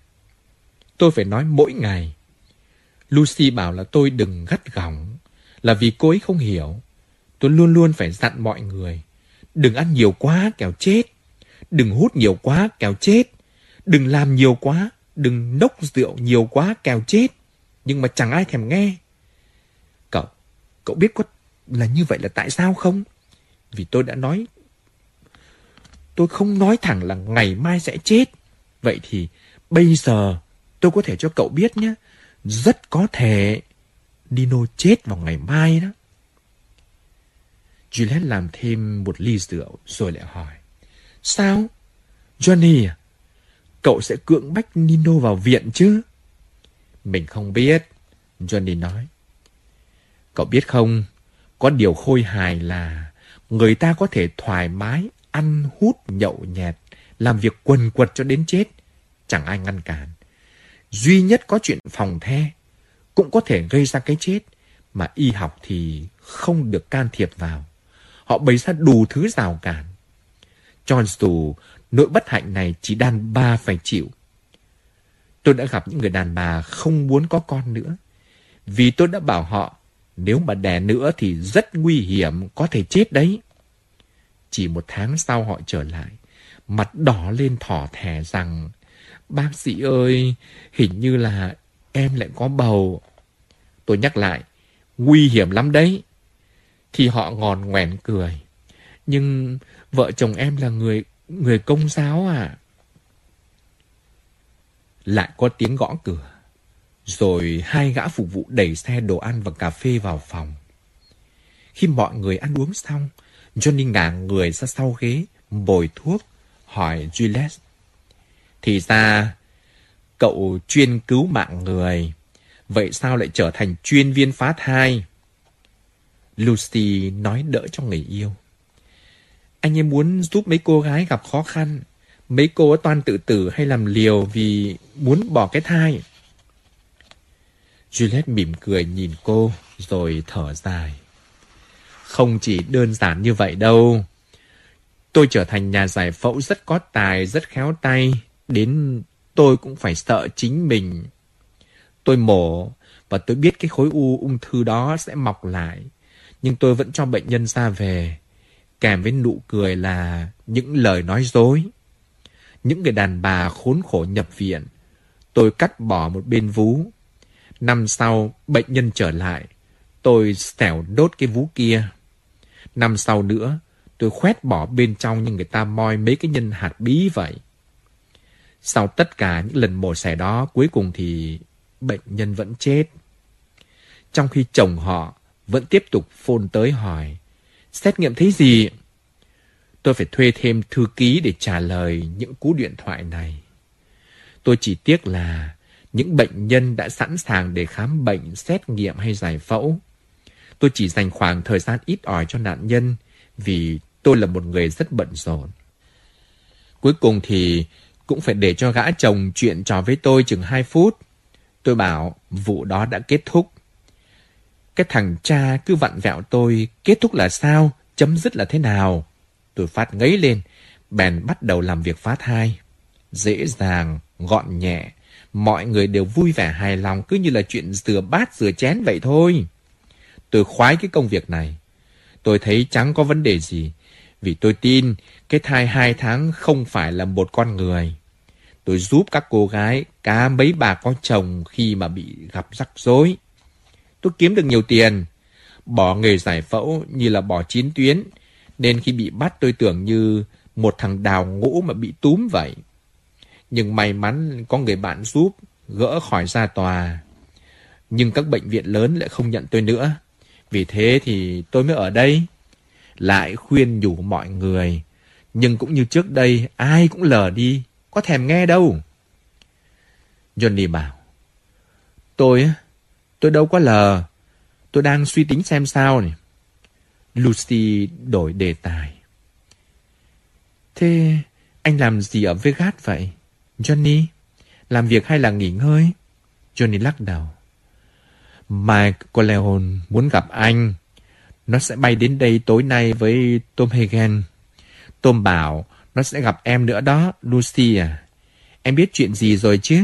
Tôi phải nói mỗi ngày. Lucy bảo là tôi đừng gắt gỏng, là vì cô ấy không hiểu. Tôi luôn luôn phải dặn mọi người, đừng ăn nhiều quá kẻo chết, đừng hút nhiều quá kẻo chết, đừng làm nhiều quá, đừng nốc rượu nhiều quá kẻo chết. Nhưng mà chẳng ai thèm nghe. Cậu biết có là như vậy là tại sao không? Vì tôi đã nói, tôi không nói thẳng là ngày mai sẽ chết. Vậy thì bây giờ tôi có thể cho cậu biết nhé, rất có thể Nino chết vào ngày mai đó. Juliet làm thêm một ly rượu rồi lại hỏi, sao? Johnny à? Cậu sẽ cưỡng bách Nino vào viện chứ? Mình không biết, Johnny nói. Cậu biết không, có điều khôi hài là người ta có thể thoải mái ăn hút nhậu nhẹt, làm việc quần quật cho đến chết, chẳng ai ngăn cản. Duy nhất có chuyện phòng the cũng có thể gây ra cái chết, mà y học thì không được can thiệp vào. Họ bày ra đủ thứ rào cản. Cho dù nỗi bất hạnh này chỉ đàn bà phải chịu. Tôi đã gặp những người đàn bà không muốn có con nữa, vì tôi đã bảo họ nếu mà đẻ nữa thì rất nguy hiểm, có thể chết đấy. Chỉ một tháng sau họ trở lại, mặt đỏ lên thỏ thẻ rằng, bác sĩ ơi, hình như là em lại có bầu. Tôi nhắc lại, nguy hiểm lắm đấy. Thì họ ngòn ngoèn cười. Nhưng vợ chồng em là người công giáo à? Lại có tiếng gõ cửa. Rồi hai gã phục vụ đẩy xe đồ ăn và cà phê vào phòng. Khi mọi người ăn uống xong, Johnny ngả người ra sau ghế, bồi thuốc, hỏi Juliet. Thì ra, cậu chuyên cứu mạng người, vậy sao lại trở thành chuyên viên phá thai? Lucy nói đỡ cho người yêu. Anh ấy muốn giúp mấy cô gái gặp khó khăn. Mấy cô ấy toàn tự tử hay làm liều vì muốn bỏ cái thai. Juliet mỉm cười nhìn cô rồi thở dài. Không chỉ đơn giản như vậy đâu. Tôi trở thành nhà giải phẫu rất có tài, rất khéo tay, đến tôi cũng phải sợ chính mình. Tôi mổ và tôi biết cái khối u ung thư đó sẽ mọc lại, nhưng tôi vẫn cho bệnh nhân ra về, kèm với nụ cười là những lời nói dối. Những người đàn bà khốn khổ nhập viện, tôi cắt bỏ một bên vú. Năm sau, bệnh nhân trở lại, tôi xẻo đốt cái vú kia. Năm sau nữa, tôi khoét bỏ bên trong như người ta moi mấy cái nhân hạt bí vậy. Sau tất cả những lần mổ xẻ đó, cuối cùng thì bệnh nhân vẫn chết. Trong khi chồng họ vẫn tiếp tục phôn tới hỏi, xét nghiệm thấy gì? Tôi phải thuê thêm thư ký để trả lời những cú điện thoại này. Tôi chỉ tiếc là những bệnh nhân đã sẵn sàng để khám bệnh, xét nghiệm hay giải phẫu. Tôi chỉ dành khoảng thời gian ít ỏi cho nạn nhân vì tôi là một người rất bận rộn. Cuối cùng thì cũng phải để cho gã chồng chuyện trò với tôi chừng 2 phút. Tôi bảo vụ đó đã kết thúc. Cái thằng cha cứ vặn vẹo tôi, kết thúc là sao, chấm dứt là thế nào? Tôi phát ngấy lên, bèn bắt đầu làm việc phá thai. Dễ dàng, gọn nhẹ, mọi người đều vui vẻ hài lòng, cứ như là chuyện rửa bát rửa chén vậy thôi. Tôi khoái cái công việc này. Tôi thấy chẳng có vấn đề gì, vì tôi tin cái thai 2 tháng không phải là một con người. Tôi giúp các cô gái, cả mấy bà có chồng khi mà bị gặp rắc rối. Tôi kiếm được nhiều tiền, bỏ nghề giải phẫu như là bỏ chiến tuyến, nên khi bị bắt tôi tưởng như một thằng đào ngũ mà bị túm vậy. Nhưng may mắn có người bạn giúp, gỡ khỏi ra tòa. Nhưng các bệnh viện lớn lại không nhận tôi nữa. Vì thế thì tôi mới ở đây, lại khuyên nhủ mọi người. Nhưng cũng như trước đây, ai cũng lờ đi, có thèm nghe đâu. Johnny bảo, tôi đâu có lờ, tôi đang suy tính xem sao này. Lucy đổi đề tài. Thế anh làm gì ở Vegas vậy, Johnny? Làm việc hay là nghỉ ngơi? Johnny lắc đầu. Mike Corleone muốn gặp anh. Nó sẽ bay đến đây tối nay với Tom Hagen. Tom bảo nó sẽ gặp em nữa đó, Lucy à. Em biết chuyện gì rồi chứ?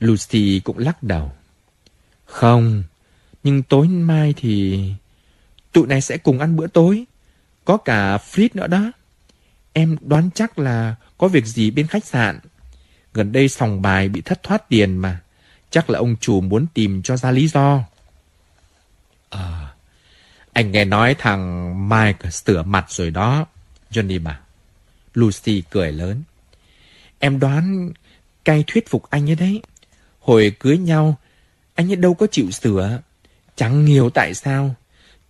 Lucy cũng lắc đầu. Không, nhưng tối mai thì tụi này sẽ cùng ăn bữa tối. Có cả Fritz nữa đó. Em đoán chắc là có việc gì bên khách sạn. Gần đây sòng bài bị thất thoát tiền mà. Chắc là ông chủ muốn tìm cho ra lý do. Anh nghe nói thằng Mike sửa mặt rồi đó, Johnny bảo. Lucy cười lớn. Em đoán cay thuyết phục anh ấy đấy. Hồi cưới nhau, anh ấy đâu có chịu sửa. Chẳng hiểu tại sao.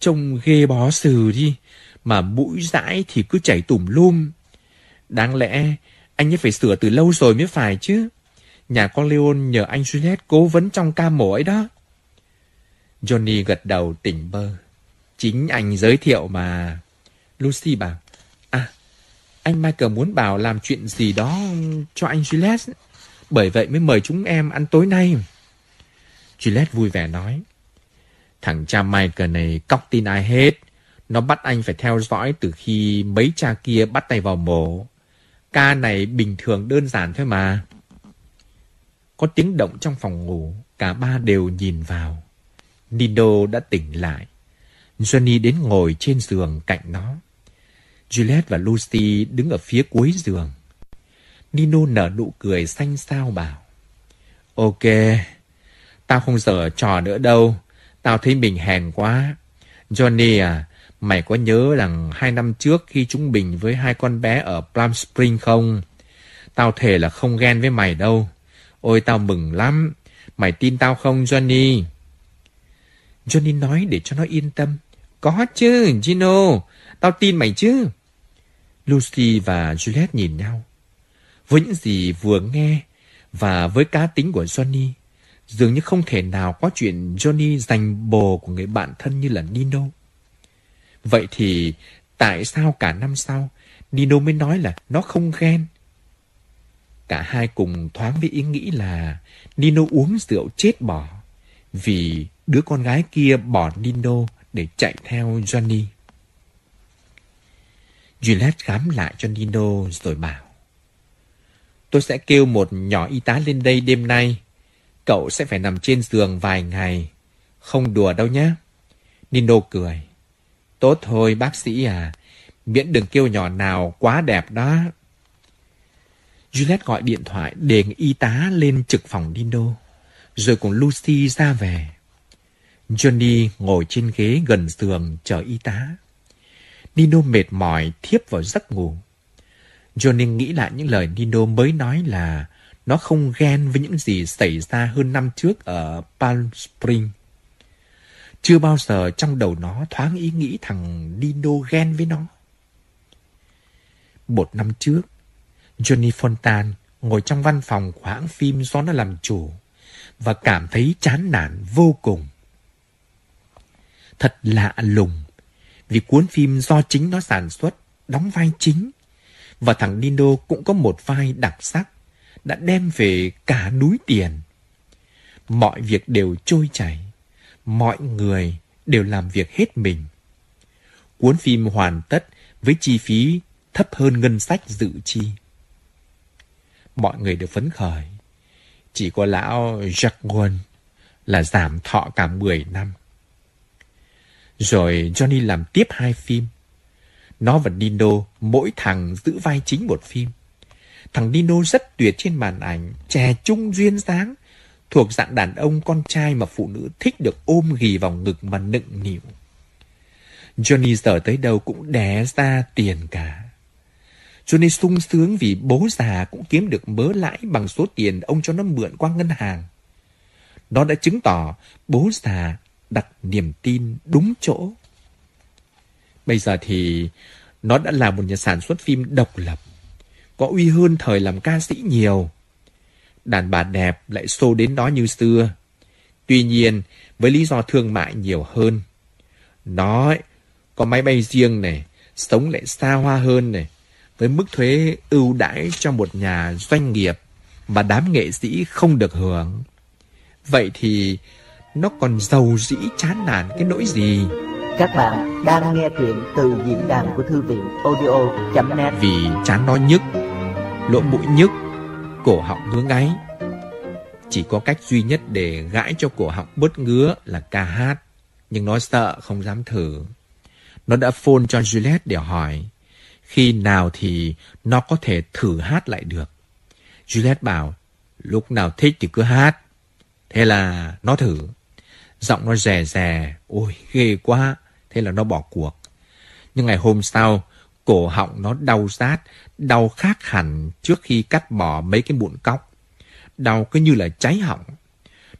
Trông ghê bó sừ đi, mà mũi dãi thì cứ chảy tùm lum. Đáng lẽ anh ấy phải sửa từ lâu rồi mới phải chứ. Nhà Corleone nhờ anh Juliet cố vấn trong ca mổ ấy đó. Johnny gật đầu tỉnh bơ. Chính anh giới thiệu mà. Lucy bảo, anh Michael muốn bảo làm chuyện gì đó cho anh Juliet, bởi vậy mới mời chúng em ăn tối nay. Juliet vui vẻ nói, thằng cha Michael này cóc tin ai hết. Nó bắt anh phải theo dõi từ khi mấy cha kia bắt tay vào mổ. Ca này bình thường đơn giản thôi mà. Có tiếng động trong phòng ngủ, cả ba đều nhìn vào. Nino đã tỉnh lại. Johnny đến ngồi trên giường cạnh nó. Juliet và Lucy đứng ở phía cuối giường. Nino nở nụ cười xanh xao bảo, ok, tao không giở trò nữa đâu. Tao thấy mình hèn quá. Johnny à, mày có nhớ rằng 2 năm trước khi chúng mình với 2 con bé ở Palm Springs không? Tao thề là không ghen với mày đâu. Ôi tao mừng lắm. Mày tin tao không Johnny? Johnny nói để cho nó yên tâm. Có chứ Gino, tao tin mày chứ. Lucy và Juliet nhìn nhau. Với những gì vừa nghe và với cá tính của Johnny, dường như không thể nào có chuyện Johnny giành bồ của người bạn thân như là Nino. Vậy thì tại sao cả năm sau Nino mới nói là nó không ghen? Cả hai cùng thoáng với ý nghĩ là Nino uống rượu chết bỏ, vì đứa con gái kia bỏ Nino để chạy theo Johnny. Juliet gám lại cho Nino rồi bảo: "Tôi sẽ kêu một nhỏ y tá lên đây đêm nay. Cậu sẽ phải nằm trên giường vài ngày. Không đùa đâu nhé." Nino cười: "Tốt thôi bác sĩ à. Miễn đừng kêu nhỏ nào quá đẹp đó." Juliet gọi điện thoại đề nghị y tá lên trực phòng Nino, rồi cùng Lucy ra về. Johnny ngồi trên ghế gần giường chờ y tá. Nino mệt mỏi thiếp vào giấc ngủ. Johnny nghĩ lại những lời Nino mới nói là nó không ghen với những gì xảy ra hơn năm trước ở Palm Springs. Chưa bao giờ trong đầu nó thoáng ý nghĩ thằng Nino ghen với nó. Một năm trước, Johnny Fontane ngồi trong văn phòng của hãng phim do nó làm chủ và cảm thấy chán nản vô cùng. Thật lạ lùng, vì cuốn phim do chính nó sản xuất đóng vai chính, và thằng Nino cũng có một vai đặc sắc đã đem về cả núi tiền. Mọi việc đều trôi chảy, mọi người đều làm việc hết mình. Cuốn phim hoàn tất với chi phí thấp hơn ngân sách dự chi. Mọi người đều phấn khởi, chỉ có lão Jacques là giảm thọ cả 10 năm. Rồi Johnny làm tiếp 2 phim. Nó và Nino mỗi thằng giữ vai chính một phim. Thằng Nino rất tuyệt trên màn ảnh, trẻ trung duyên dáng, thuộc dạng đàn ông con trai mà phụ nữ thích được ôm ghì vào ngực mà nựng nịu. Johnny giờ tới đâu cũng đẻ ra tiền cả. Johnny sung sướng vì bố già cũng kiếm được mớ lãi bằng số tiền ông cho nó mượn qua ngân hàng. Nó đã chứng tỏ bố già đặt niềm tin đúng chỗ. Bây giờ thì nó đã là một nhà sản xuất phim độc lập, có uy hơn thời làm ca sĩ nhiều. Đàn bà đẹp lại xô đến nó như xưa, tuy nhiên với lý do thương mại nhiều hơn. Nó có máy bay riêng này, sống lại xa hoa hơn này, với mức thuế ưu đãi cho một nhà doanh nghiệp mà đám nghệ sĩ không được hưởng. Vậy thì nó còn giàu dĩ chán nản cái nỗi gì? Các bạn đang nghe chuyện từ diễn đàn của thư viện audio.net. Vì chán nó nhức, lỗ mũi nhức, cổ họng ngứa ngáy. Chỉ có cách duy nhất để gãi cho cổ họng bớt ngứa là ca hát, nhưng nó sợ không dám thử. Nó đã phone cho Juliet để hỏi khi nào thì nó có thể thử hát lại được. Juliet bảo lúc nào thích thì cứ hát. Thế là nó thử. Giọng nó rè rè, ôi ghê quá, thế là nó bỏ cuộc. Nhưng ngày hôm sau, cổ họng nó đau rát, đau khác hẳn trước khi cắt bỏ mấy cái mụn cóc. Đau cứ như là cháy họng.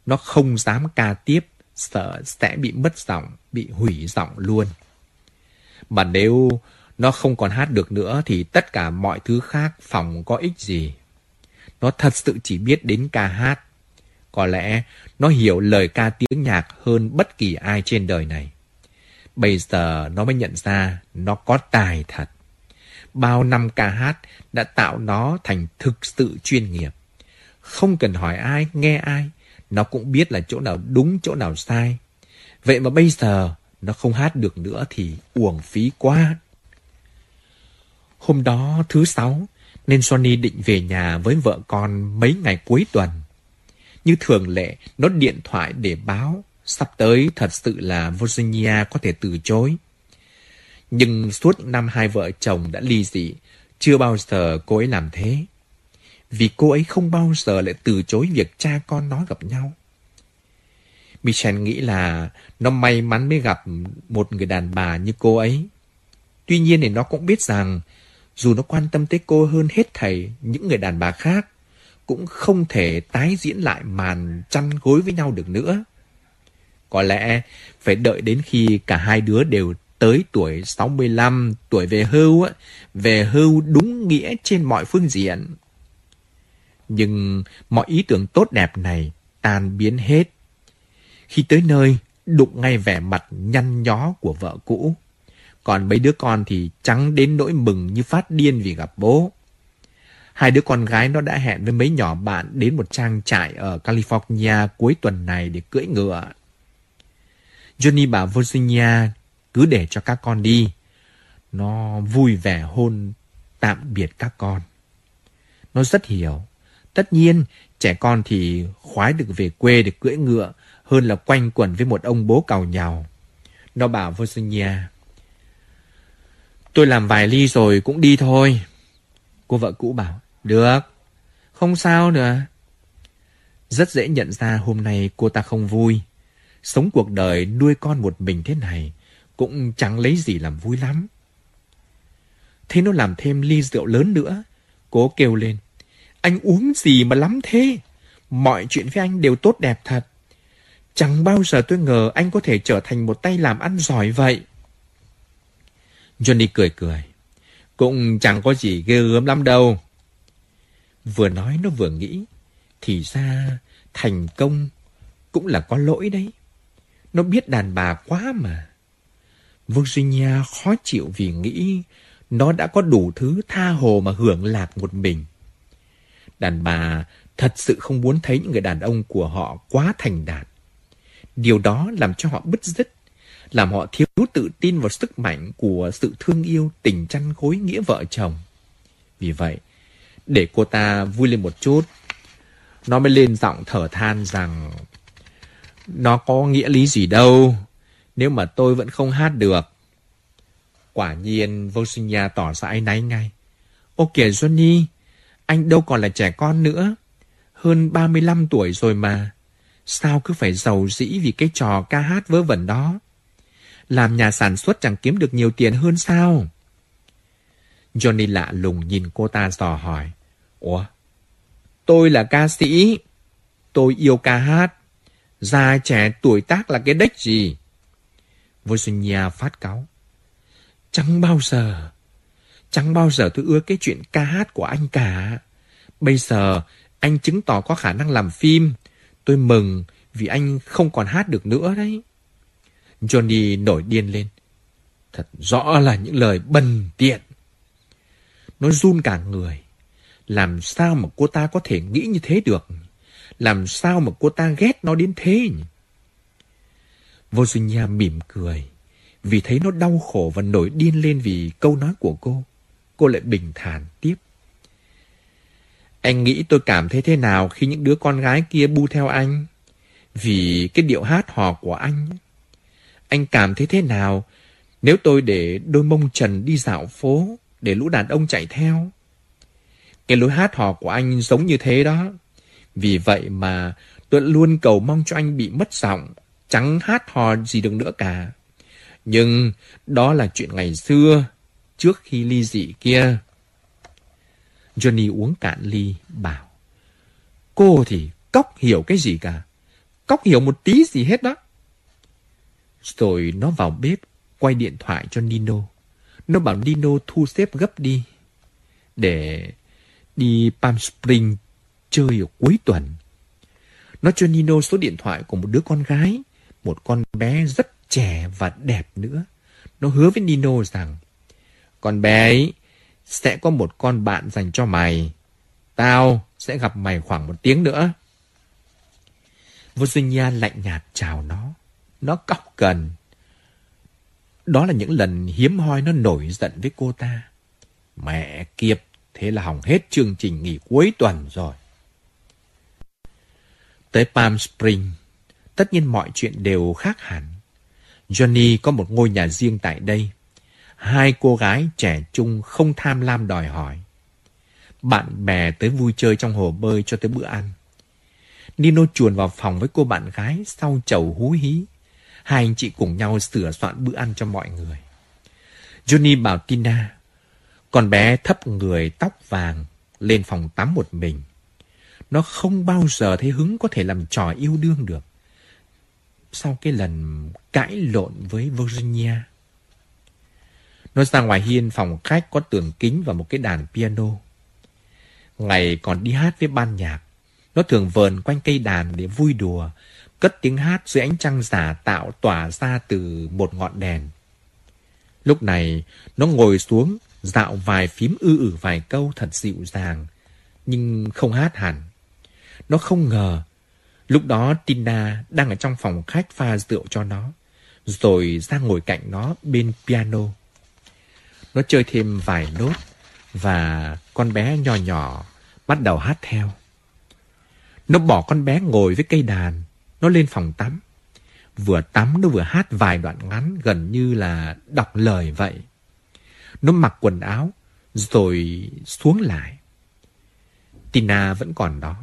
Nó không dám ca tiếp, sợ sẽ bị mất giọng, bị hủy giọng luôn. Mà nếu nó không còn hát được nữa thì tất cả mọi thứ khác phòng có ích gì. Nó thật sự chỉ biết đến ca hát. Có lẽ nó hiểu lời ca tiếng nhạc hơn bất kỳ ai trên đời này. Bây giờ nó mới nhận ra nó có tài thật. Bao năm ca hát đã tạo nó thành thực sự chuyên nghiệp. Không cần hỏi ai, nghe ai, nó cũng biết là chỗ nào đúng, chỗ nào sai. Vậy mà bây giờ nó không hát được nữa thì uổng phí quá. Hôm đó thứ Sáu, nên Johnny định về nhà với vợ con mấy ngày cuối tuần. Như thường lệ, nó điện thoại để báo sắp tới thật sự là Virginia có thể từ chối. Nhưng suốt năm hai vợ chồng đã ly dị, chưa bao giờ cô ấy làm thế. Vì cô ấy không bao giờ lại từ chối việc cha con nó gặp nhau. Michelle nghĩ là nó may mắn mới gặp một người đàn bà như cô ấy. Tuy nhiên thì nó cũng biết rằng dù nó quan tâm tới cô hơn hết thảy những người đàn bà khác, cũng không thể tái diễn lại màn chăn gối với nhau được nữa. Có lẽ phải đợi đến khi cả hai đứa đều tới tuổi 65, tuổi về hưu đúng nghĩa trên mọi phương diện. Nhưng mọi ý tưởng tốt đẹp này tan biến hết. Khi tới nơi, đụng ngay vẻ mặt nhăn nhó của vợ cũ. Còn mấy đứa con thì trắng đến nỗi mừng như phát điên vì gặp bố. Hai đứa con gái nó đã hẹn với mấy nhỏ bạn đến một trang trại ở California cuối tuần này để cưỡi ngựa. Johnny bảo Virginia cứ để cho các con đi. Nó vui vẻ hôn tạm biệt các con. Nó rất hiểu. Tất nhiên, trẻ con thì khoái được về quê để cưỡi ngựa hơn là quanh quẩn với một ông bố càu nhàu. Nó bảo Virginia, tôi làm vài ly rồi cũng đi thôi. Cô vợ cũ bảo, được, không sao nữa. Rất dễ nhận ra hôm nay cô ta không vui. Sống cuộc đời nuôi con một mình thế này cũng chẳng lấy gì làm vui lắm. Thế nó làm thêm ly rượu lớn nữa. Cô kêu lên, anh uống gì mà lắm thế? Mọi chuyện với anh đều tốt đẹp thật. Chẳng bao giờ tôi ngờ anh có thể trở thành một tay làm ăn giỏi vậy. Johnny cười cười. Cũng chẳng có gì ghê gớm lắm đâu. Vừa nói nó vừa nghĩ, thì ra thành công cũng là có lỗi đấy. Nó biết đàn bà quá mà. Virginia khó chịu vì nghĩ nó đã có đủ thứ tha hồ mà hưởng lạc một mình. Đàn bà thật sự không muốn thấy những người đàn ông của họ quá thành đạt. Điều đó làm cho họ bứt rứt, làm họ thiếu tự tin vào sức mạnh của sự thương yêu, tình chăn gối nghĩa vợ chồng. Vì vậy, để cô ta vui lên một chút, nó mới lên giọng thở than rằng nó có nghĩa lý gì đâu nếu mà tôi vẫn không hát được. Quả nhiên Virginia tỏ ra áy náy ngay. Ô kìa Johnny, anh đâu còn là trẻ con nữa. Hơn 35 tuổi rồi mà. Sao cứ phải giàu dĩ vì cái trò ca hát vớ vẩn đó? Làm nhà sản xuất chẳng kiếm được nhiều tiền hơn sao? Johnny lạ lùng nhìn cô ta dò hỏi. Ủa? Tôi là ca sĩ. Tôi yêu ca hát. Già trẻ tuổi tác là cái đếch gì? Virginia phát cáu. Chẳng bao giờ tôi ưa cái chuyện ca hát của anh cả. Bây giờ anh chứng tỏ có khả năng làm phim. Tôi mừng vì anh không còn hát được nữa đấy. Johnny nổi điên lên. Thật rõ là những lời bần tiện. Nó run cả người. Làm sao mà cô ta có thể nghĩ như thế được? Làm sao mà cô ta ghét nó đến thế? Virginia mỉm cười. Vì thấy nó đau khổ và nổi điên lên vì câu nói của cô lại bình thản tiếp. Anh nghĩ tôi cảm thấy thế nào khi những đứa con gái kia bu theo anh? Vì cái điệu hát hò của anh. Anh cảm thấy thế nào nếu tôi để đôi mông trần đi dạo phố để lũ đàn ông chạy theo? Cái lối hát hò của anh giống như thế đó. Vì vậy mà tôi luôn cầu mong cho anh bị mất giọng, chẳng hát hò gì được nữa cả. Nhưng đó là chuyện ngày xưa, trước khi ly dị kia. Johnny uống cạn ly, bảo. Cô thì cóc hiểu cái gì cả. Cóc hiểu một tí gì hết đó. Rồi nó vào bếp, quay điện thoại cho Nino. Nó bảo Nino thu xếp gấp đi, để đi Palm Springs chơi ở cuối tuần. Nó cho Nino số điện thoại của một đứa con gái, một con bé rất trẻ và đẹp nữa. Nó hứa với Nino rằng, con bé ấy sẽ có một con bạn dành cho mày. Tao sẽ gặp mày khoảng một tiếng nữa. Virginia lạnh nhạt chào nó. Nó cọc cần. Đó là những lần hiếm hoi nó nổi giận với cô ta. Mẹ kiếp, thế là hỏng hết chương trình nghỉ cuối tuần rồi. Tới Palm Springs, tất nhiên mọi chuyện đều khác hẳn. Johnny có một ngôi nhà riêng tại đây. Hai cô gái trẻ trung không tham lam đòi hỏi. Bạn bè tới vui chơi trong hồ bơi cho tới bữa ăn. Nino chuồn vào phòng với cô bạn gái sau chầu hú hí. Hai anh chị cùng nhau sửa soạn bữa ăn cho mọi người. Johnny bảo Tina, con bé thấp người tóc vàng, lên phòng tắm một mình. Nó không bao giờ thấy hứng có thể làm trò yêu đương được. Sau cái lần cãi lộn với Virginia, nó ra ngoài hiên phòng khách có tường kính và một cái đàn piano. Ngày còn đi hát với ban nhạc, nó thường vờn quanh cây đàn để vui đùa, cất tiếng hát dưới ánh trăng giả tạo tỏa ra từ một ngọn đèn. Lúc này, nó ngồi xuống, dạo vài phím ư ử vài câu thật dịu dàng, nhưng không hát hẳn. Nó không ngờ, lúc đó Tina đang ở trong phòng khách pha rượu cho nó, rồi ra ngồi cạnh nó bên piano. Nó chơi thêm vài nốt và con bé nho nhỏ bắt đầu hát theo. Nó bỏ con bé ngồi với cây đàn, nó lên phòng tắm. Vừa tắm nó vừa hát vài đoạn ngắn gần như là đọc lời vậy. Nó mặc quần áo rồi xuống lại. Tina vẫn còn đó.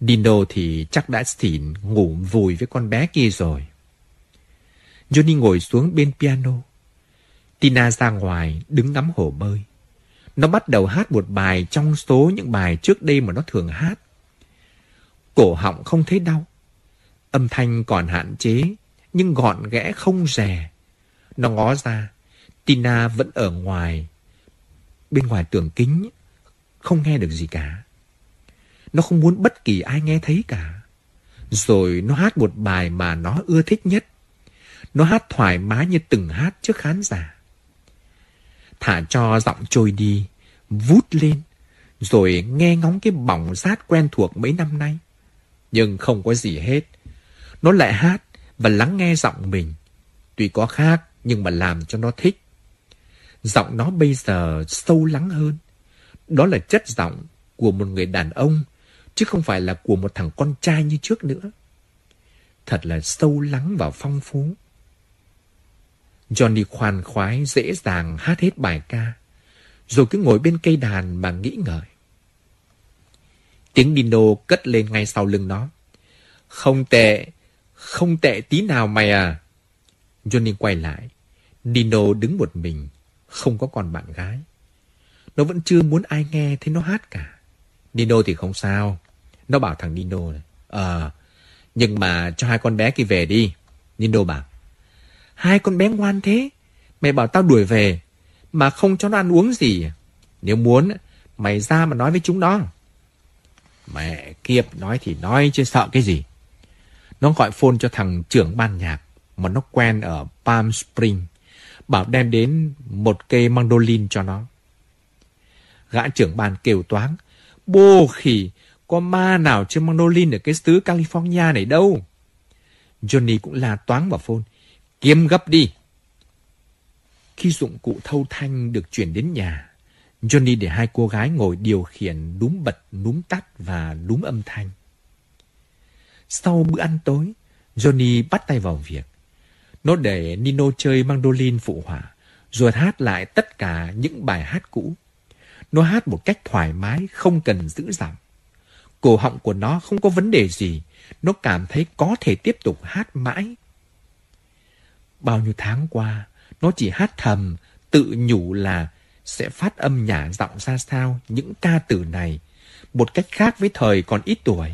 Dino thì chắc đã xỉn ngủ vùi với con bé kia rồi. Johnny ngồi xuống bên piano. Tina ra ngoài đứng ngắm hồ bơi. Nó bắt đầu hát một bài trong số những bài trước đây mà nó thường hát. Cổ họng không thấy đau. Âm thanh còn hạn chế, nhưng gọn ghẽ không rè. Nó ngó ra, Tina vẫn ở ngoài, bên ngoài tường kính, không nghe được gì cả. Nó không muốn bất kỳ ai nghe thấy cả. Rồi nó hát một bài mà nó ưa thích nhất. Nó hát thoải mái như từng hát trước khán giả. Thả cho giọng trôi đi, vút lên, rồi nghe ngóng cái bỏng rát quen thuộc mấy năm nay. Nhưng không có gì hết. Nó lại hát và lắng nghe giọng mình. Tuy có khác nhưng mà làm cho nó thích. Giọng nó bây giờ sâu lắng hơn. Đó là chất giọng của một người đàn ông, chứ không phải là của một thằng con trai như trước nữa. Thật là sâu lắng và phong phú. Johnny khoan khoái dễ dàng hát hết bài ca, rồi cứ ngồi bên cây đàn mà nghĩ ngợi. Tiếng Dino cất lên ngay sau lưng nó. Không tệ, không tệ tí nào mày à. Johnny quay lại. Dino đứng một mình, không có còn bạn gái. Nó vẫn chưa muốn ai nghe thấy nó hát cả. Dino thì không sao. Nó bảo thằng Dino này. Nhưng mà cho hai con bé kia về đi. Dino bảo. Hai con bé ngoan thế. Mày bảo tao đuổi về mà không cho nó ăn uống gì. Nếu muốn, mày ra mà nói với chúng nó. Mẹ kiếp, nói thì nói chứ sợ cái gì. Nó gọi phone cho thằng trưởng ban nhạc mà nó quen ở Palm Springs, bảo đem đến một cây mandolin cho nó. Gã trưởng ban kêu toáng. Bô khỉ, có ma nào chơi mandolin ở cái xứ California này đâu. Johnny cũng la toáng vào phone. Kiếm gấp đi. Khi dụng cụ thâu thanh được chuyển đến nhà, Johnny để hai cô gái ngồi điều khiển núm bật, núm tắt và núm âm thanh. Sau bữa ăn tối, Johnny bắt tay vào việc. Nó để Nino chơi mandolin phụ họa, rồi hát lại tất cả những bài hát cũ. Nó hát một cách thoải mái, không cần giữ giọng. Cổ họng của nó không có vấn đề gì. Nó cảm thấy có thể tiếp tục hát mãi. Bao nhiêu tháng qua, nó chỉ hát thầm, tự nhủ là sẽ phát âm nhả giọng ra sao những ca từ này, một cách khác với thời còn ít tuổi.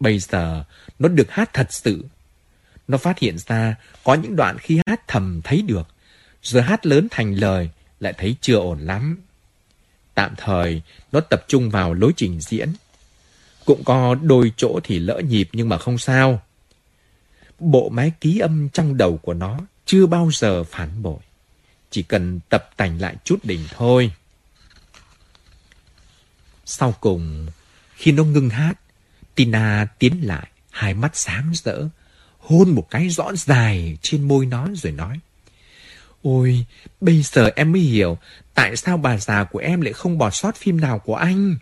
Bây giờ, nó được hát thật sự. Nó phát hiện ra có những đoạn khi hát thầm thấy được, rồi hát lớn thành lời lại thấy chưa ổn lắm. Tạm thời, nó tập trung vào lối trình diễn. Cũng có đôi chỗ thì lỡ nhịp nhưng mà không sao. Bộ máy ký âm trong đầu của nó chưa bao giờ phản bội. Chỉ cần tập tành lại chút đỉnh thôi. Sau cùng, khi nó ngưng hát, Tina tiến lại, hai mắt sáng rỡ, hôn một cái rõ dài trên môi nó rồi nói. Ôi, bây giờ em mới hiểu tại sao bà già của em lại không bỏ sót phim nào của anh.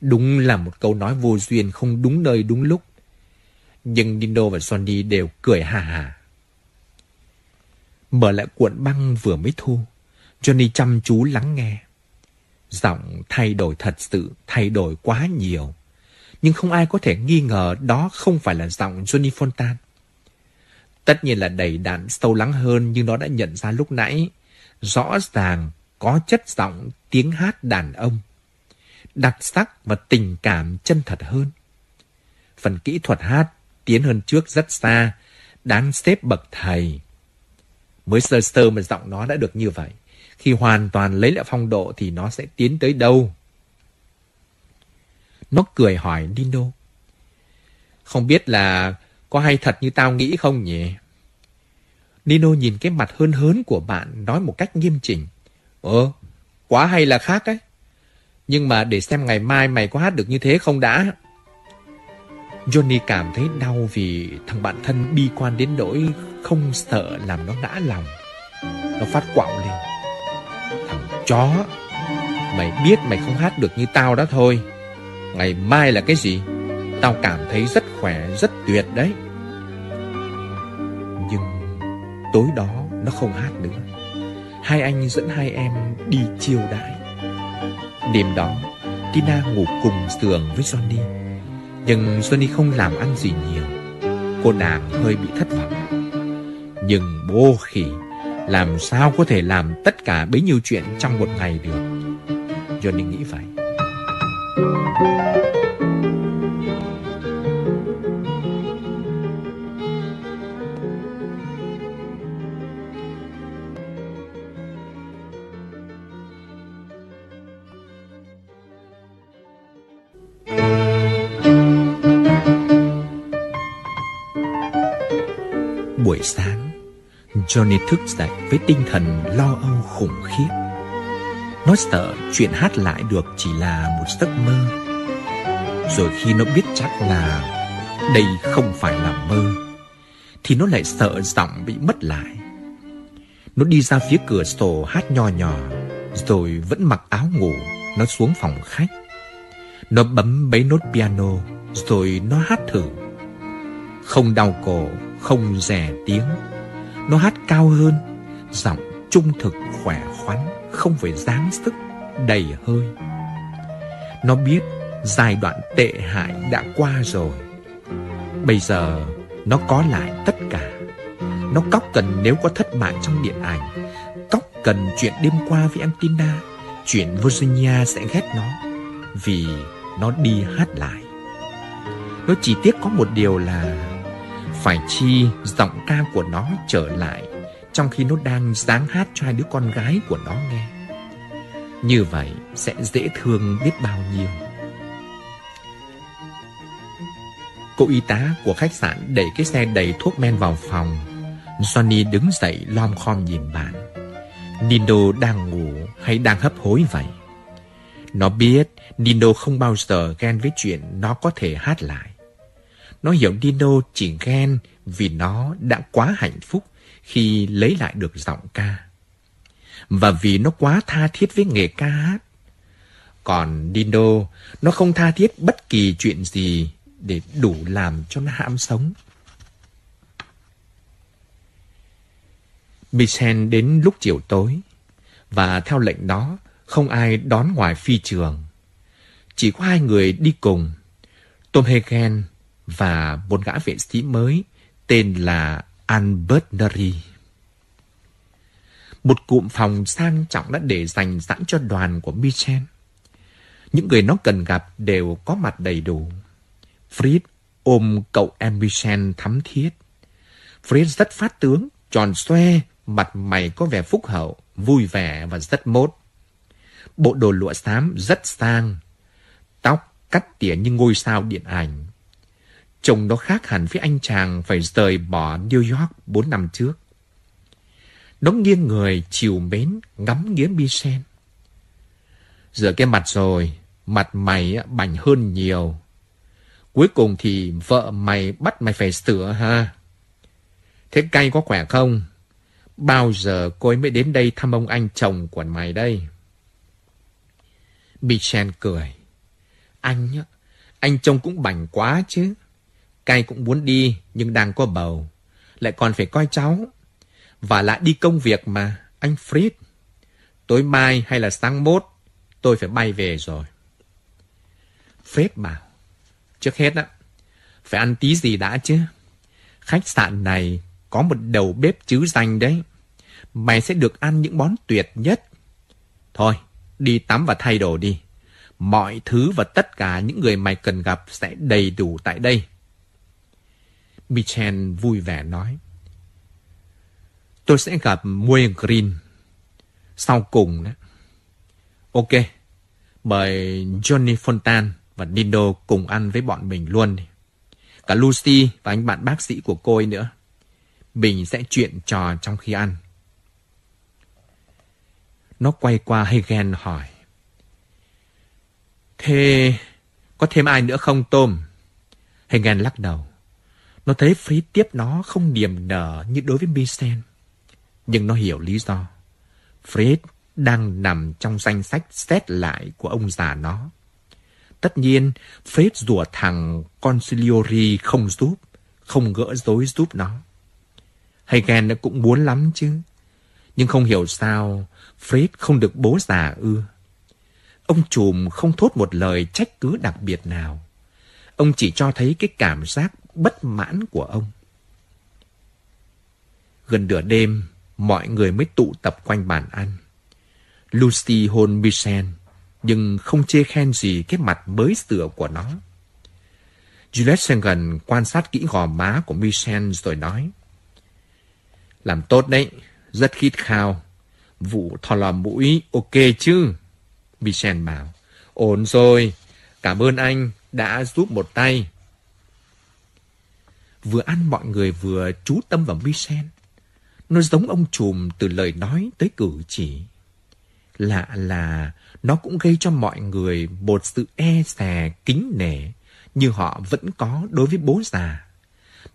Đúng là một câu nói vô duyên, không đúng nơi đúng lúc. Nhưng Nino và Johnny đều cười hà hà. Mở lại cuộn băng vừa mới thu, Johnny chăm chú lắng nghe. Giọng thay đổi thật sự, thay đổi quá nhiều. Nhưng không ai có thể nghi ngờ đó không phải là giọng Johnny Fontane. Tất nhiên là đầy đặn sâu lắng hơn như nó đã nhận ra lúc nãy. Rõ ràng có chất giọng tiếng hát đàn ông. Đặc sắc và tình cảm chân thật hơn. Phần kỹ thuật hát tiến hơn trước rất xa, đáng xếp bậc thầy. Mới sơ sơ mà giọng nó đã được như vậy. Khi hoàn toàn lấy lại phong độ thì nó sẽ tiến tới đâu? Nó cười hỏi Dino. Không biết là có hay thật như tao nghĩ không nhỉ? Dino nhìn cái mặt hớn hớn của bạn, nói một cách nghiêm chỉnh. Quá hay là khác đấy. Nhưng mà để xem ngày mai mày có hát được như thế không đã. Johnny cảm thấy đau vì thằng bạn thân bi quan đến nỗi không sợ làm nó ngã lòng. Nó phát quạo lên. chó. Mày biết mày không hát được như tao đó thôi. Ngày mai là cái gì? Tao cảm thấy rất khỏe, rất tuyệt đấy. Nhưng tối đó nó không hát nữa. Hai anh dẫn hai em đi chiêu đãi. Đêm đó Tina ngủ cùng giường với Johnny. Nhưng Johnny không làm ăn gì nhiều. Cô nàng hơi bị thất vọng. Nhưng bố khỉ, làm sao có thể làm tất cả bấy nhiêu chuyện trong một ngày được? Johnny nghĩ vậy. Buổi sáng, Johnny thức dậy với tinh thần lo âu khủng khiếp. Nó sợ chuyện hát lại được chỉ là một giấc mơ. Rồi khi nó biết chắc là đây không phải là mơ, thì nó lại sợ giọng bị mất lại. Nó đi ra phía cửa sổ hát nho nhỏ, rồi vẫn mặc áo ngủ, nó xuống phòng khách. Nó bấm mấy nốt piano, rồi nó hát thử. Không đau cổ, không rè tiếng. Nó hát cao hơn, giọng trung thực khỏe khoắn, không phải dáng sức, đầy hơi. Nó biết giai đoạn tệ hại đã qua rồi. Bây giờ nó có lại tất cả. Nó cóc cần nếu có thất bại trong điện ảnh, cóc cần chuyện đêm qua với Antina, chuyện Virginia sẽ ghét nó, vì nó đi hát lại. Nó chỉ tiếc có một điều là phải chi giọng ca của nó trở lại trong khi nó đang dáng hát cho hai đứa con gái của nó nghe. Như vậy sẽ dễ thương biết bao nhiêu. Cô y tá của khách sạn đẩy cái xe đầy thuốc men vào phòng. Johnny đứng dậy lom khom nhìn bạn. Nino đang ngủ hay đang hấp hối vậy? Nó biết Nino không bao giờ ghen với chuyện nó có thể hát lại. Nó hiểu Nino chỉ ghen vì nó đã quá hạnh phúc khi lấy lại được giọng ca, và vì nó quá tha thiết với nghề ca hát. Còn Nino, nó không tha thiết bất kỳ chuyện gì để đủ làm cho nó ham sống. Michel đến lúc chiều tối, và theo lệnh đó không ai đón ngoài phi trường. Chỉ có hai người đi cùng, Tom Hagen và một gã vệ sĩ mới tên là Albert Neri. Một cụm phòng sang trọng đã để dành sẵn cho đoàn của Michel. Những người nó cần gặp đều có mặt đầy đủ. Fritz ôm cậu em Michel thắm thiết. Fritz rất phát tướng, tròn xoe, mặt mày có vẻ phúc hậu, vui vẻ và rất mốt. Bộ đồ lụa xám rất sang, tóc cắt tỉa như ngôi sao điện ảnh. Chồng nó khác hẳn với anh chàng phải rời bỏ New York 4 năm trước. Nó nghiêng người chiều mến ngắm nghía Michel. Rửa cái mặt rồi, mặt mày bảnh hơn nhiều. Cuối cùng thì vợ mày bắt mày phải sửa ha. Thế cay có khỏe không? Bao giờ cô ấy mới đến đây thăm ông anh chồng của mày đây? Michel cười. Anh trông cũng bảnh quá chứ. Cay cũng muốn đi nhưng đang có bầu, lại còn phải coi cháu, và lại đi công việc mà, anh Fritz. Tối mai hay là sáng mốt tôi phải bay về rồi. Fritz bảo, trước hết á, phải ăn tí gì đã chứ. Khách sạn này có một đầu bếp chứ danh đấy. Mày sẽ được ăn những món tuyệt nhất. Thôi, đi tắm và thay đồ đi. Mọi thứ và tất cả những người mày cần gặp sẽ đầy đủ tại đây. Michel vui vẻ nói, tôi sẽ gặp Moe Greene sau cùng đó. Ok, mời Johnny Fontane và Nino cùng ăn với bọn mình luôn đi. Cả Lucy và anh bạn bác sĩ của cô ấy nữa. Mình sẽ chuyện trò trong khi ăn. Nó quay qua Hagen hỏi, thế có thêm ai nữa không Tom? Hagen lắc đầu. Nó thấy Fritz tiếp nó không niềm nở như đối với Michel. Nhưng nó hiểu lý do. Fritz đang nằm trong danh sách xét lại của ông già nó. Tất nhiên, Fritz rủa thằng Consigliori không giúp, không gỡ rối giúp nó. Hagen cũng muốn lắm chứ, nhưng không hiểu sao Fritz không được bố già ưa. Ông trùm không thốt một lời trách cứ đặc biệt nào. Ông chỉ cho thấy cái cảm giác bất mãn của ông. Gần nửa đêm, mọi người mới tụ tập quanh bàn ăn. Lucy hôn Michel, nhưng không chê khen gì cái mặt mới sửa của nó. Juliet sang gần quan sát kỹ gò má của Michel rồi nói: "Làm tốt đấy, rất khít khao. Vụ thò lò mũi ok chứ?" Michel bảo: "Ổn rồi, cảm ơn anh đã giúp một tay." Vừa ăn mọi người vừa chú tâm vào Michel. Nó giống ông trùm từ lời nói tới cử chỉ. Lạ là nó cũng gây cho mọi người một sự e dè kính nể như họ vẫn có đối với bố già,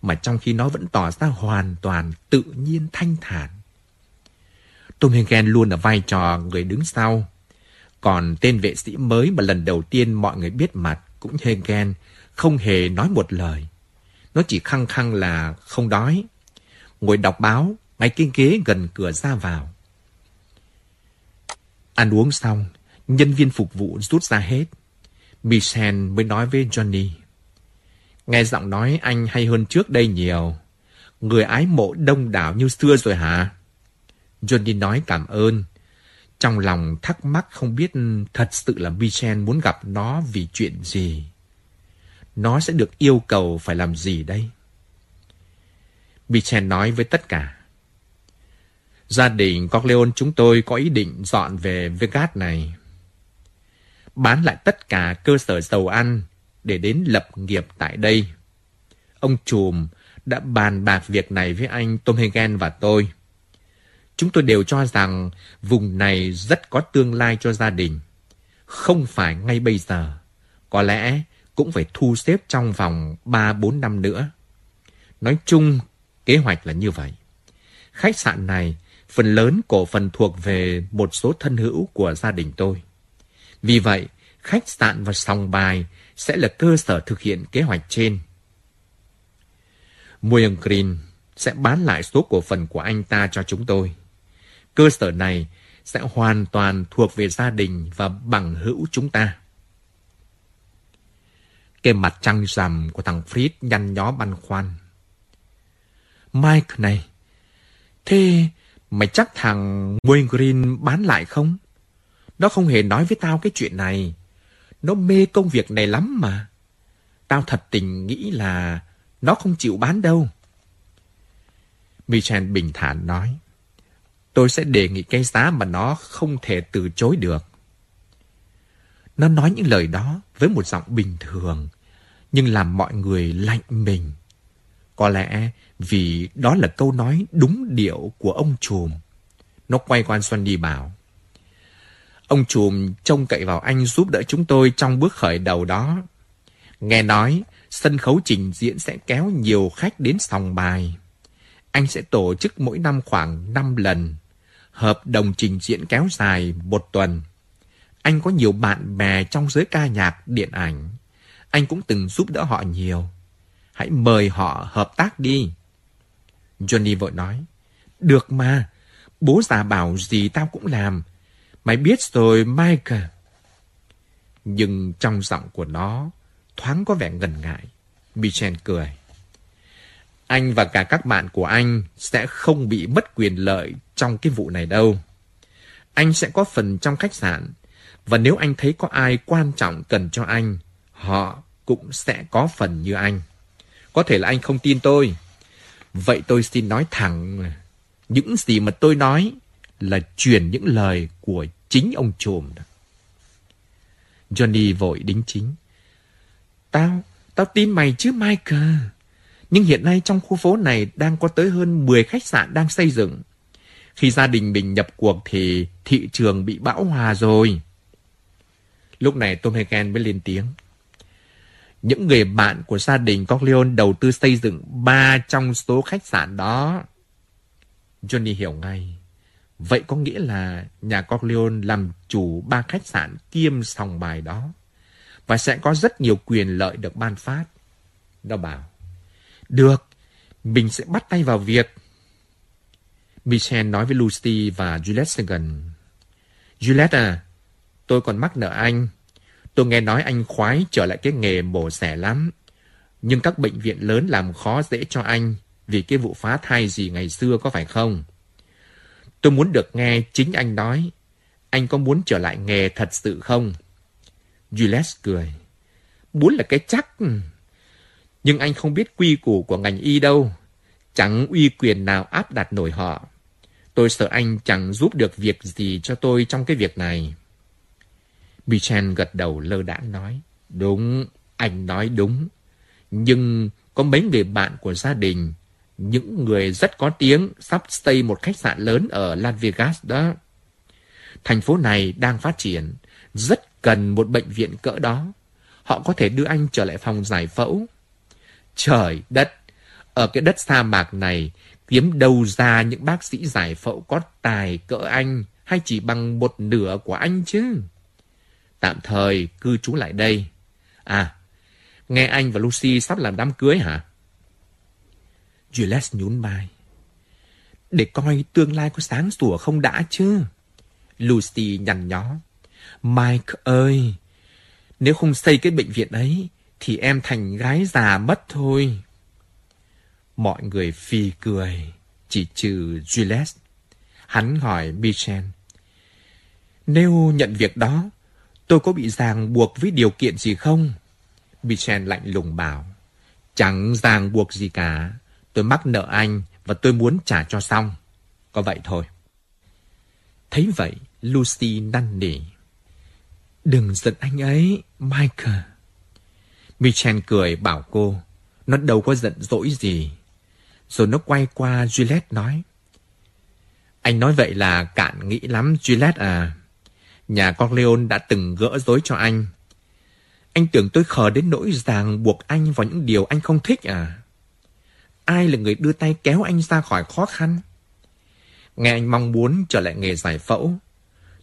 mà trong khi nó vẫn tỏ ra hoàn toàn tự nhiên thanh thản. Tom Hagen luôn ở vai trò người đứng sau, còn tên vệ sĩ mới mà lần đầu tiên mọi người biết mặt cũng Hagen không hề nói một lời. Nó chỉ khăng khăng là không đói, ngồi đọc báo ngay cái ghế gần cửa ra vào. Ăn uống xong, nhân viên phục vụ rút ra hết. Michel mới nói với Johnny: "Nghe giọng nói anh hay hơn trước đây nhiều. Người ái mộ đông đảo như xưa rồi hả?" Johnny nói cảm ơn, trong lòng thắc mắc không biết thật sự là Michel muốn gặp nó vì chuyện gì. Nó sẽ được yêu cầu phải làm gì đây? Michel nói với tất cả: "Gia đình Corleone chúng tôi có ý định dọn về Vegas này, bán lại tất cả cơ sở dầu ăn để đến lập nghiệp tại đây. Ông trùm đã bàn bạc việc này với anh Tom Hagen và tôi. Chúng tôi đều cho rằng vùng này rất có tương lai cho gia đình. Không phải ngay bây giờ, có lẽ cũng phải thu xếp trong vòng 3-4 năm nữa. Nói chung, kế hoạch là như vậy. Khách sạn này phần lớn cổ phần thuộc về một số thân hữu của gia đình tôi. Vì vậy, khách sạn và sòng bài sẽ là cơ sở thực hiện kế hoạch trên. Moe Greene sẽ bán lại số cổ phần của anh ta cho chúng tôi. Cơ sở này sẽ hoàn toàn thuộc về gia đình và bằng hữu chúng ta." Cái mặt trăng rằm của thằng Fritz nhăn nhó băn khoăn: "Mike này, thế mày chắc thằng Moe Greene bán lại không? Nó không hề nói với tao cái chuyện này. Nó mê công việc này lắm mà. Tao thật tình nghĩ là nó không chịu bán đâu." Michel bình thản nói: "Tôi sẽ đề nghị cái giá mà nó không thể từ chối được." Nó nói những lời đó với một giọng bình thường, nhưng làm mọi người lạnh mình. Có lẽ vì đó là câu nói đúng điệu của ông trùm. Nó quay qua Johnny bảo: "Ông trùm trông cậy vào anh giúp đỡ chúng tôi trong bước khởi đầu đó. Nghe nói sân khấu trình diễn sẽ kéo nhiều khách đến sòng bài. Anh sẽ tổ chức mỗi năm khoảng 5 lần. Hợp đồng trình diễn kéo dài 1 tuần. Anh có nhiều bạn bè trong giới ca nhạc, điện ảnh. Anh cũng từng giúp đỡ họ nhiều. Hãy mời họ hợp tác đi." Johnny vội nói: "Được mà, bố già bảo gì tao cũng làm. Mày biết rồi Michael." Nhưng trong giọng của nó thoáng có vẻ ngần ngại. Michel cười: "Anh và cả các bạn của anh sẽ không bị mất quyền lợi trong cái vụ này đâu. Anh sẽ có phần trong khách sạn, và nếu anh thấy có ai quan trọng cần cho anh, họ cũng sẽ có phần như anh. Có thể là anh không tin tôi. Vậy tôi xin nói thẳng, những gì mà tôi nói là truyền những lời của chính ông trùm." Johnny vội đính chính: Tao tin mày chứ Michael. Nhưng hiện nay trong khu phố này đang có tới hơn 10 khách sạn đang xây dựng. Khi gia đình mình nhập cuộc thì thị trường bị bão hòa rồi." Lúc này Tom Hagen mới lên tiếng: "Những người bạn của gia đình Corleone đầu tư xây dựng 3 trong số khách sạn đó." Johnny hiểu ngay. Vậy có nghĩa là nhà Corleone làm chủ 3 khách sạn kiêm sòng bài đó, và sẽ có rất nhiều quyền lợi được ban phát. Nó bảo, được, mình sẽ bắt tay vào việc. Michel nói với Lucy và Juliet Sagan, Juliet à, tôi còn mắc nợ anh. Tôi nghe nói anh khoái trở lại cái nghề mổ xẻ lắm. Nhưng các bệnh viện lớn làm khó dễ cho anh vì cái vụ phá thai gì ngày xưa, có phải không? Tôi muốn được nghe chính anh nói, anh có muốn trở lại nghề thật sự không? Juliet cười, muốn là cái chắc. Nhưng anh không biết quy củ của ngành y đâu. Chẳng uy quyền nào áp đặt nổi họ. Tôi sợ anh chẳng giúp được việc gì cho tôi trong cái việc này. Michel gật đầu lơ đãng nói, đúng, anh nói đúng. Nhưng có mấy người bạn của gia đình, những người rất có tiếng, sắp xây một khách sạn lớn ở Las Vegas đó. Thành phố này đang phát triển, rất cần một bệnh viện cỡ đó. Họ có thể đưa anh trở lại phòng giải phẫu. Trời đất, ở cái đất sa mạc này, kiếm đâu ra những bác sĩ giải phẫu có tài cỡ anh, hay chỉ bằng một nửa của anh chứ? Tạm thời cư trú lại đây. À, nghe anh và Lucy sắp làm đám cưới hả? Juliet nhún vai. Để coi tương lai có sáng sủa không đã chứ. Lucy nhằn nhó. Mike ơi, nếu không xây cái bệnh viện ấy, thì em thành gái già mất thôi. Mọi người phì cười, chỉ trừ Juliet. Hắn hỏi Michel, nếu nhận việc đó, tôi có bị ràng buộc với điều kiện gì không? Michel lạnh lùng bảo, chẳng ràng buộc gì cả. Tôi mắc nợ anh và tôi muốn trả cho xong. Có vậy thôi. Thấy vậy, Lucy năn nỉ, đừng giận anh ấy, Michael. Michel cười bảo cô, nó đâu có giận dỗi gì. Rồi nó quay qua Juliet nói, anh nói vậy là cạn nghĩ lắm Juliet à. Nhà Corleone đã từng gỡ rối cho anh. Anh tưởng tôi khờ đến nỗi ràng buộc anh vào những điều anh không thích à? Ai là người đưa tay kéo anh ra khỏi khó khăn? Nghe anh mong muốn trở lại nghề giải phẫu,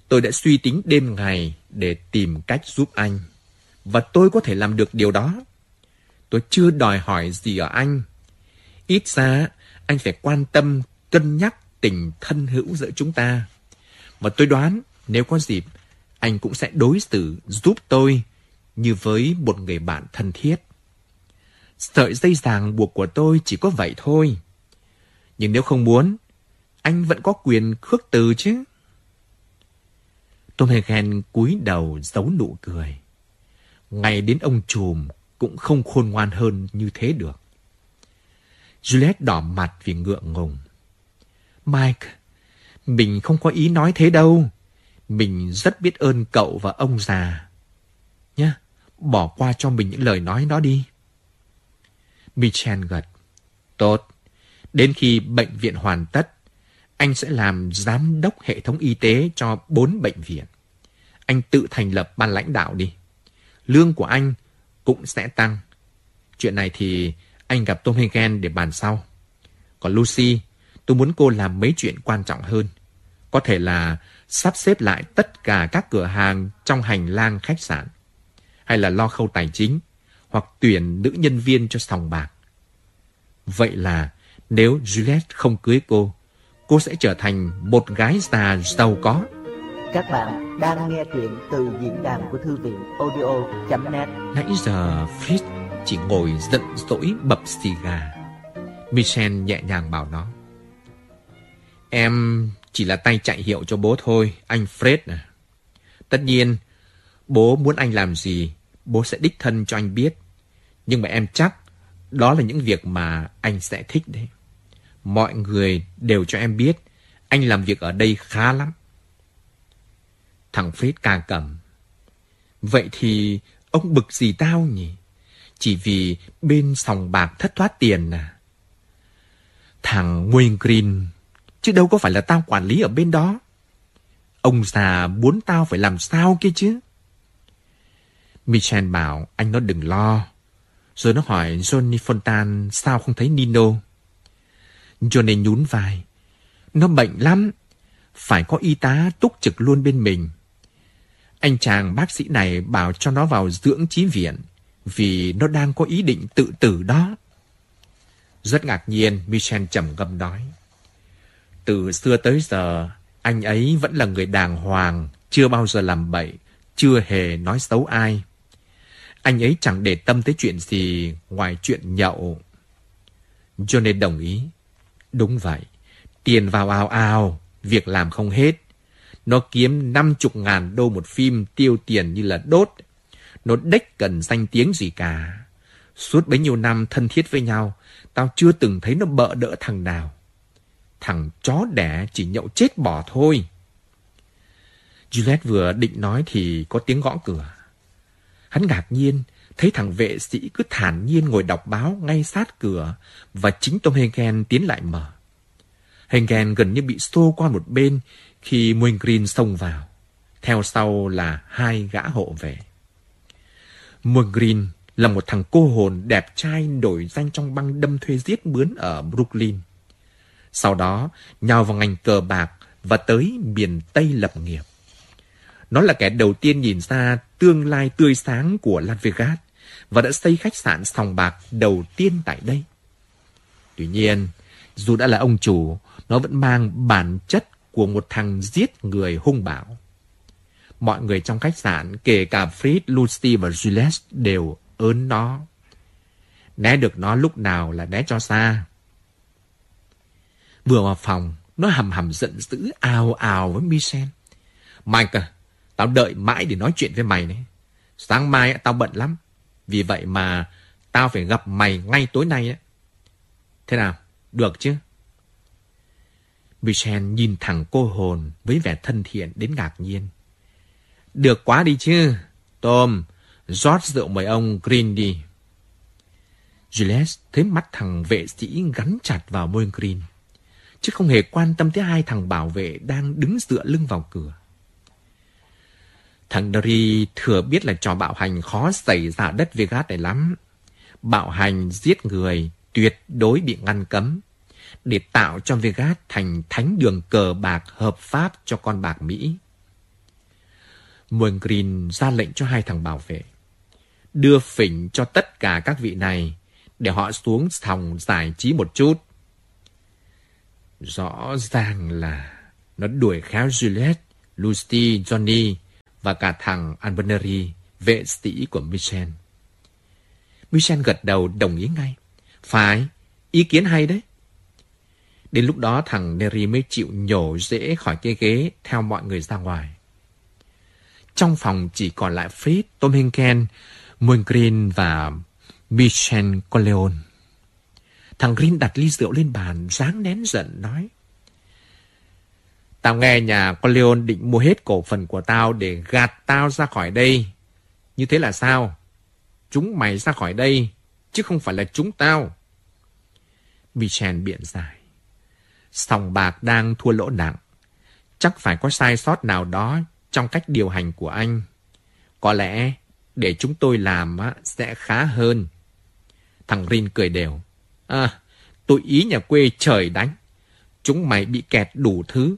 tôi đã suy tính đêm ngày để tìm cách giúp anh. Và tôi có thể làm được điều đó. Tôi chưa đòi hỏi gì ở anh. Ít ra, anh phải quan tâm, cân nhắc tình thân hữu giữa chúng ta. Và tôi đoán, nếu có dịp, anh cũng sẽ đối xử giúp tôi như với một người bạn thân thiết. Sợi dây ràng buộc của tôi chỉ có vậy thôi. Nhưng nếu không muốn, anh vẫn có quyền khước từ chứ. Tom Hagen cúi đầu giấu nụ cười. Ngay đến ông trùm cũng không khôn ngoan hơn như thế được. Juliet đỏ mặt vì ngượng ngùng. Mike, mình không có ý nói thế đâu. Mình rất biết ơn cậu và ông già. Nhá, bỏ qua cho mình những lời nói đó đi. Michel gật. Tốt. Đến khi bệnh viện hoàn tất, anh sẽ làm giám đốc hệ thống y tế cho 4 bệnh viện. Anh tự thành lập ban lãnh đạo đi. Lương của anh cũng sẽ tăng. Chuyện này thì anh gặp Tom Hagen để bàn sau. Còn Lucy, tôi muốn cô làm mấy chuyện quan trọng hơn. Có thể là sắp xếp lại tất cả các cửa hàng trong hành lang khách sạn, hay là lo khâu tài chính, hoặc tuyển nữ nhân viên cho sòng bạc. Vậy là nếu Juliet không cưới cô sẽ trở thành một gái già giàu có. Các bạn đang nghe chuyện từ diễn đàn của thư viện audio.net. Nãy giờ Fritz chỉ ngồi giận dỗi bập xì gà. Michel nhẹ nhàng bảo nó, em chỉ là tay chạy hiệu cho bố thôi, anh Fred à. Tất nhiên, bố muốn anh làm gì, bố sẽ đích thân cho anh biết. Nhưng mà em chắc đó là những việc mà anh sẽ thích đấy. Mọi người đều cho em biết anh làm việc ở đây khá lắm. Thằng Fred ca cẩm. Vậy thì ông bực gì tao nhỉ? Chỉ vì bên sòng bạc thất thoát tiền à? Thằng Moe Greene, chứ đâu có phải là tao quản lý ở bên đó. Ông già muốn tao phải làm sao kia chứ? Michel bảo anh nó đừng lo. Rồi nó hỏi Johnny Fontane sao không thấy Nino. Johnny nhún vai. Nó bệnh lắm. phải có y tá túc trực luôn bên mình. Anh chàng bác sĩ này bảo cho nó vào dưỡng trí viện vì nó đang có ý định tự tử đó. Rất ngạc nhiên, Michel trầm ngâm nói. Từ xưa tới giờ, anh ấy vẫn là người đàng hoàng, chưa bao giờ làm bậy, chưa hề nói xấu ai. Anh ấy chẳng để tâm tới chuyện gì ngoài chuyện nhậu. Johnny đồng ý. Đúng vậy, tiền vào ào ào, việc làm không hết. Nó kiếm 50.000 đô một phim, tiêu tiền như là đốt. Nó đếch cần danh tiếng gì cả. Suốt bấy nhiêu năm thân thiết với nhau, tao chưa từng thấy nó bợ đỡ thằng nào. Thằng chó đẻ chỉ nhậu chết bỏ thôi. Juliet vừa định nói thì có tiếng gõ cửa. Hắn ngạc nhiên thấy thằng vệ sĩ cứ thản nhiên ngồi đọc báo ngay sát cửa, và chính Tom Hagen tiến lại mở. Hagen gần như bị xô qua một bên khi Moe Greene xông vào, theo sau là hai gã hộ vệ. Moe Greene là một thằng cô hồn đẹp trai nổi danh trong băng đâm thuê giết mướn ở Brooklyn. Sau đó nhào vào ngành cờ bạc và tới miền Tây lập nghiệp. Nó là kẻ đầu tiên nhìn ra tương lai tươi sáng của Las Vegas và đã xây khách sạn sòng bạc đầu tiên tại đây. Tuy nhiên, dù đã là ông chủ, nó vẫn mang bản chất của một thằng giết người hung bạo. Mọi người trong khách sạn, kể cả Fritz, Lucy và Juliet, đều ớn nó. Né được nó lúc nào là né cho xa. Vừa vào phòng, nó hầm hầm giận dữ ào ào với Michel. Michael, tao đợi mãi để nói chuyện với mày đấy. Sáng mai tao bận lắm. Vì vậy mà tao phải gặp mày ngay tối nay đấy. Thế nào, được chứ? Michel nhìn thẳng cô hồn với vẻ thân thiện đến ngạc nhiên. Được quá đi chứ. Tom, rót rượu mời ông Greene đi. Juliet thấy mắt thằng vệ sĩ gắn chặt vào Moe Greene, chứ không hề quan tâm tới hai thằng bảo vệ đang đứng dựa lưng vào cửa. Thằng Neri thừa biết là trò bạo hành khó xảy ra đất Vegas này lắm. Bạo hành giết người tuyệt đối bị ngăn cấm, để tạo cho Vegas thành thánh đường cờ bạc hợp pháp cho con bạc Mỹ. Moe Greene ra lệnh cho hai thằng bảo vệ. Đưa phỉnh cho tất cả các vị này, để họ xuống sòng giải trí một chút. Rõ ràng là nó đuổi khéo Juliet, Lucy, Johnny và cả thằng Albert Neri, vệ sĩ của Michel. Michel gật đầu đồng ý ngay. Phải, ý kiến hay đấy. Đến lúc đó thằng Neri mới chịu nhổ rễ khỏi cái ghế theo mọi người ra ngoài. Trong phòng chỉ còn lại Fritz, Tom Hagen, Moe Greene và Michel Corleone. Thằng Greene đặt ly rượu lên bàn, ráng nén giận nói. Tao nghe nhà Corleone định mua hết cổ phần của tao để gạt tao ra khỏi đây. Như thế là sao? Chúng mày ra khỏi đây, chứ không phải là chúng tao. Michel biện giải. Sòng bạc đang thua lỗ nặng. Chắc phải có sai sót nào đó trong cách điều hành của anh. Có lẽ để chúng tôi làm sẽ khá hơn. Thằng Greene cười đều. À, tôi ý nhà quê trời đánh. Chúng mày bị kẹt đủ thứ.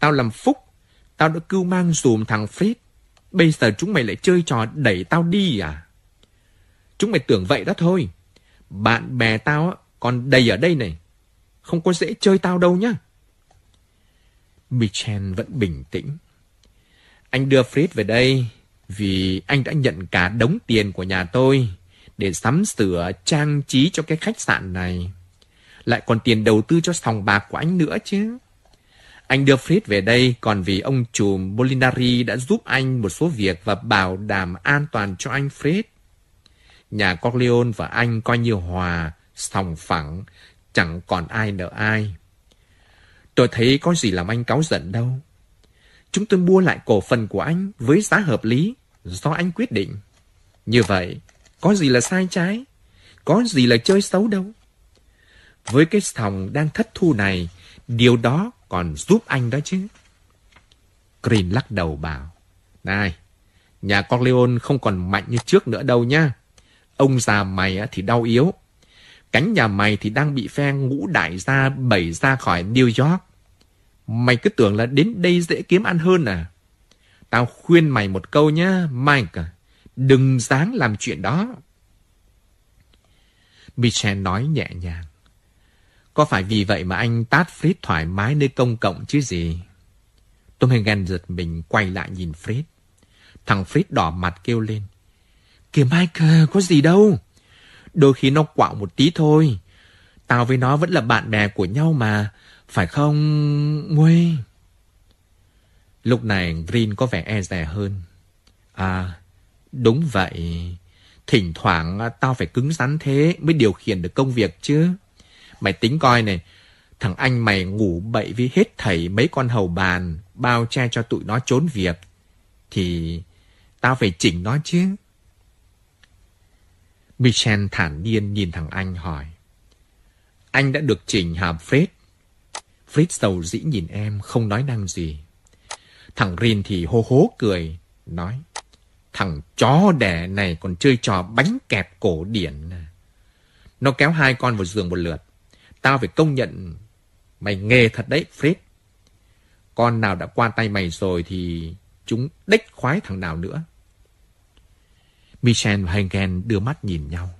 Tao làm phúc. Tao đã cưu mang dùm thằng Fritz. Bây giờ chúng mày lại chơi trò đẩy tao đi à? Chúng mày tưởng vậy đó thôi. Bạn bè tao còn đầy ở đây này. Không có dễ chơi tao đâu nhá. Michel vẫn bình tĩnh. Anh đưa Fritz về đây vì anh đã nhận cả đống tiền của nhà tôi để sắm sửa trang trí cho cái khách sạn này. Lại còn tiền đầu tư cho sòng bạc của anh nữa chứ. Anh đưa Fritz về đây còn vì ông trùm Bolinari đã giúp anh một số việc và bảo đảm an toàn cho anh Fritz. Nhà Corleone và anh coi như hòa, sòng phẳng, chẳng còn ai nợ ai. Tôi thấy có gì làm anh cáu giận đâu. Chúng tôi mua lại cổ phần của anh với giá hợp lý do anh quyết định. Như vậy, có gì là sai trái? Có gì là chơi xấu đâu? Với cái sòng đang thất thu này, điều đó còn giúp anh đó chứ. Greene lắc đầu bảo. Này, nhà Corleone không còn mạnh như trước nữa đâu nhá. Ông già mày thì đau yếu. Cánh nhà mày thì đang bị phe ngũ đại gia đẩy ra khỏi New York. Mày cứ tưởng là đến đây dễ kiếm ăn hơn à? Tao khuyên mày một câu nhá, Mike, đừng dáng làm chuyện đó. Michel nói nhẹ nhàng. Có phải vì vậy mà anh tát Fritz thoải mái nơi công cộng chứ gì? Tom Hagen giật mình quay lại nhìn Fritz. Thằng Fritz đỏ mặt kêu lên. Kìa Michael, có gì đâu. Đôi khi nó quạo một tí thôi. Tao với nó vẫn là bạn bè của nhau mà. Phải không, Nguê? Lúc này Green có vẻ e dè hơn. À, đúng vậy. Thỉnh thoảng tao phải cứng rắn thế mới điều khiển được công việc chứ. Mày tính coi này. Thằng anh mày ngủ bậy với hết thảy mấy con hầu bàn, bao che cho tụi nó trốn việc. Thì tao phải chỉnh nó chứ. Michel thản nhiên nhìn thằng anh hỏi. Anh đã được chỉnh hả Fred? Fritz dầu dĩ nhìn em, không nói năng gì. Thằng Green thì hô hố cười, nói. Thằng chó đẻ này còn chơi trò bánh kẹp cổ điển. Nó kéo hai con vào giường một lượt. Tao phải công nhận mày nghề thật đấy, Fritz. Con nào đã qua tay mày rồi thì chúng đếch khoái thằng nào nữa. Michel và Hagen đưa mắt nhìn nhau.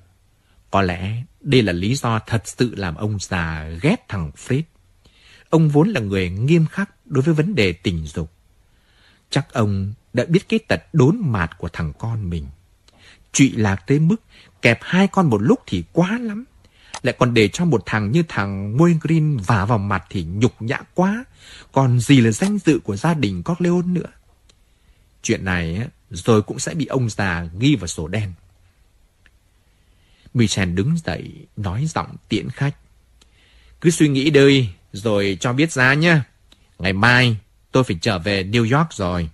Có lẽ đây là lý do thật sự làm ông già ghét thằng Fritz. Ông vốn là người nghiêm khắc đối với vấn đề tình dục. Chắc ông đã biết cái tật đốn mạt của thằng con mình. Trụy lạc tới mức kẹp hai con một lúc thì quá lắm. Lại còn để cho một thằng như thằng Moe Greene vả vào mặt thì nhục nhã quá. Còn gì là danh dự của gia đình Corleone nữa. Chuyện này rồi cũng sẽ bị ông già ghi vào sổ đen. Michel đứng dậy nói giọng tiễn khách. Cứ suy nghĩ đây rồi cho biết giá nhé. Ngày mai tôi phải trở về New York rồi.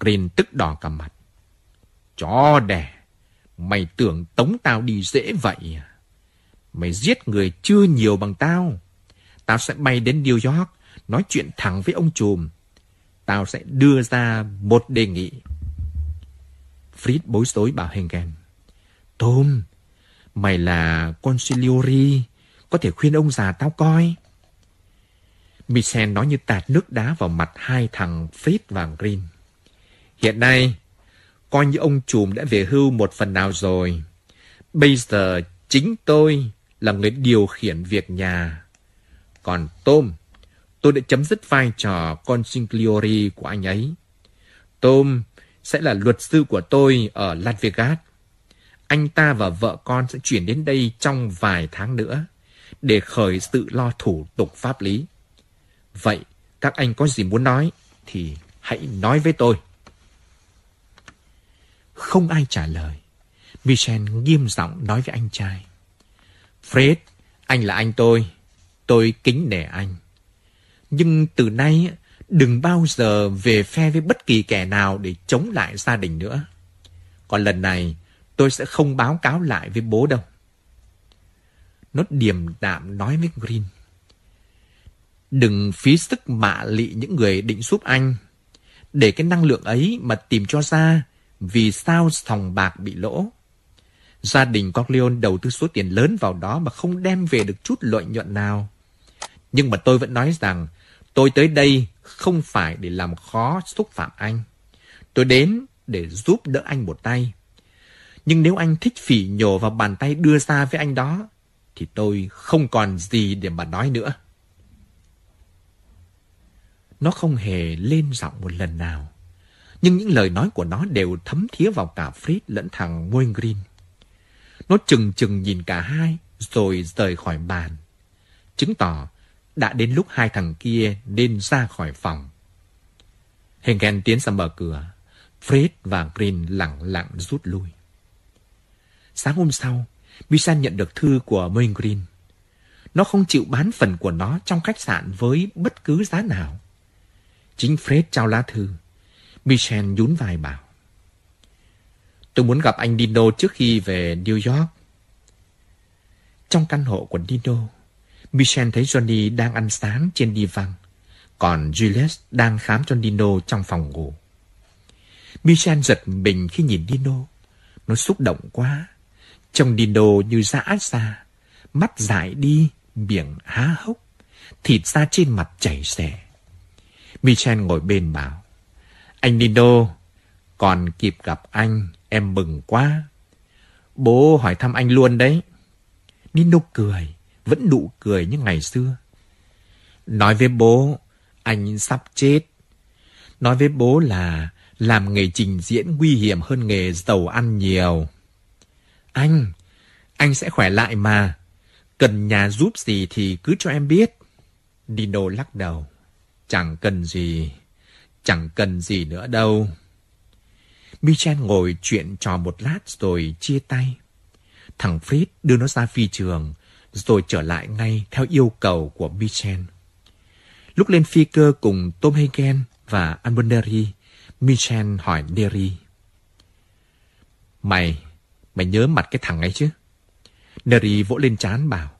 Green tức đỏ cả mặt. Chó đẻ, mày tưởng tống tao đi dễ vậy à? Mày giết người chưa nhiều bằng tao. Tao sẽ bay đến New York, nói chuyện thẳng với ông trùm. Tao sẽ đưa ra một đề nghị. Fritz bối rối bảo Hagen. Tom, mày là consigliere, có thể khuyên ông già tao coi. Michel nói như tạt nước đá vào mặt hai thằng Fritz và Green. Hiện nay, coi như ông trùm đã về hưu một phần nào rồi. Bây giờ chính tôi là người điều khiển việc nhà. Còn Tom, tôi đã chấm dứt vai trò consigliere của anh ấy. Tom sẽ là luật sư của tôi ở Las Vegas. Anh ta và vợ con sẽ chuyển đến đây trong vài tháng nữa để khởi sự lo thủ tục pháp lý. Vậy các anh có gì muốn nói thì hãy nói với tôi. Không ai trả lời. Michel nghiêm giọng nói với anh trai. Fred, anh là anh tôi. Tôi kính nể anh. Nhưng từ nay đừng bao giờ về phe với bất kỳ kẻ nào để chống lại gia đình nữa. Còn lần này tôi sẽ không báo cáo lại với bố đâu. Nó điềm đạm nói với Green. Đừng phí sức mạ lị những người định giúp anh. Để cái năng lượng ấy mà tìm cho ra vì sao sòng bạc bị lỗ. Gia đình Corleone đầu tư số tiền lớn vào đó mà không đem về được chút lợi nhuận nào. Nhưng mà tôi vẫn nói rằng tôi tới đây không phải để làm khó xúc phạm anh. Tôi đến để giúp đỡ anh một tay. Nhưng nếu anh thích phỉ nhổ vào bàn tay đưa ra với anh đó thì tôi không còn gì để mà nói nữa. Nó không hề lên giọng một lần nào, nhưng những lời nói của nó đều thấm thía vào cả Fritz lẫn thằng Moe Greene. Nó chừng chừng nhìn cả hai rồi rời khỏi bàn, chứng tỏ đã đến lúc hai thằng kia nên ra khỏi phòng. Hagen tiến ra mở cửa. Fritz và Green lặng lặng rút lui. Sáng hôm sau, Michel nhận được thư của Moe Greene. Nó không chịu bán phần của nó trong khách sạn với bất cứ giá nào. Chính Fritz trao lá thư. Michel nhún vai bảo. Tôi muốn gặp anh Nino trước khi về New York. Trong căn hộ của Nino, Michel thấy Johnny đang ăn sáng trên đi văng, còn Juliet đang khám cho Nino trong phòng ngủ. Michel giật mình khi nhìn Nino. Nó xúc động quá. Trông Nino như giã ra, mắt dại đi, miệng há hốc. thịt da trên mặt chảy xè. Michel ngồi bên bảo, anh Nino, còn kịp gặp anh, em mừng quá. Bố hỏi thăm anh luôn đấy. Nino cười, vẫn nụ cười như ngày xưa. Nói với bố, anh sắp chết. Nói với bố là làm nghề trình diễn nguy hiểm hơn nghề giàu ăn nhiều. Anh sẽ khỏe lại mà. Cần nhà giúp gì thì cứ cho em biết. Nino lắc đầu. Chẳng cần gì nữa đâu. Michel ngồi chuyện trò một lát rồi chia tay. Thằng Fritz đưa nó ra phi trường, rồi trở lại ngay theo yêu cầu của Michel. Lúc lên phi cơ cùng Tom Hagen và Albert Neri, Michel hỏi Neri. Mày nhớ mặt cái thằng ấy chứ? Neri vỗ lên trán bảo,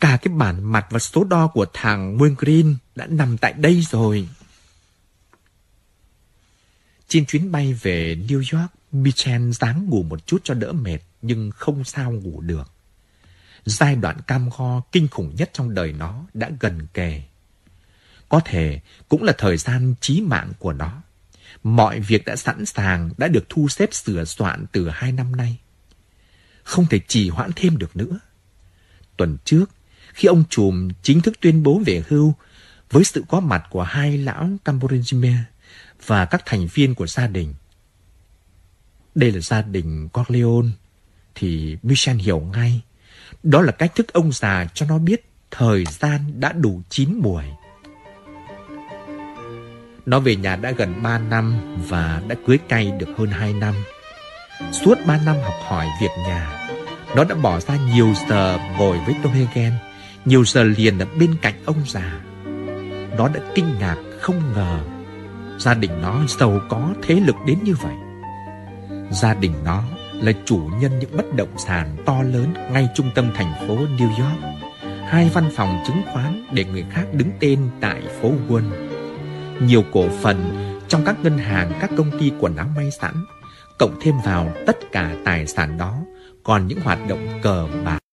cả cái bản mặt và số đo của thằng Moe Greene đã nằm tại đây rồi. Trên chuyến bay về New York, Michel ráng ngủ một chút cho đỡ mệt, nhưng không sao ngủ được. Giai đoạn cam go kinh khủng nhất trong đời nó đã gần kề. Có thể cũng là thời gian chí mạng của nó. Mọi việc đã sẵn sàng, đã được thu xếp sửa soạn từ 2 năm nay. Không thể trì hoãn thêm được nữa. Tuần trước, khi ông trùm chính thức tuyên bố về hưu, với sự có mặt của 2 lão Cambrinisme và các thành viên của gia đình. Đây là gia đình Corleone, thì Michel hiểu ngay. Đó là cách thức ông già cho nó biết thời gian đã đủ chín muồi. Nó về nhà đã gần 3 năm và đã cưới Kay được hơn 2 năm. Suốt 3 năm học hỏi việc nhà, nó đã bỏ ra nhiều giờ ngồi với Tom Hagen, nhiều giờ liền ở bên cạnh ông già. Nó đã kinh ngạc không ngờ gia đình nó giàu có thế lực đến như vậy. Gia đình nó là chủ nhân những bất động sản to lớn ngay trung tâm thành phố New York, 2 văn phòng chứng khoán để người khác đứng tên tại phố Wall, nhiều cổ phần trong các ngân hàng, các công ty quần áo may sẵn, cộng thêm vào tất cả tài sản đó còn những hoạt động cờ bạc.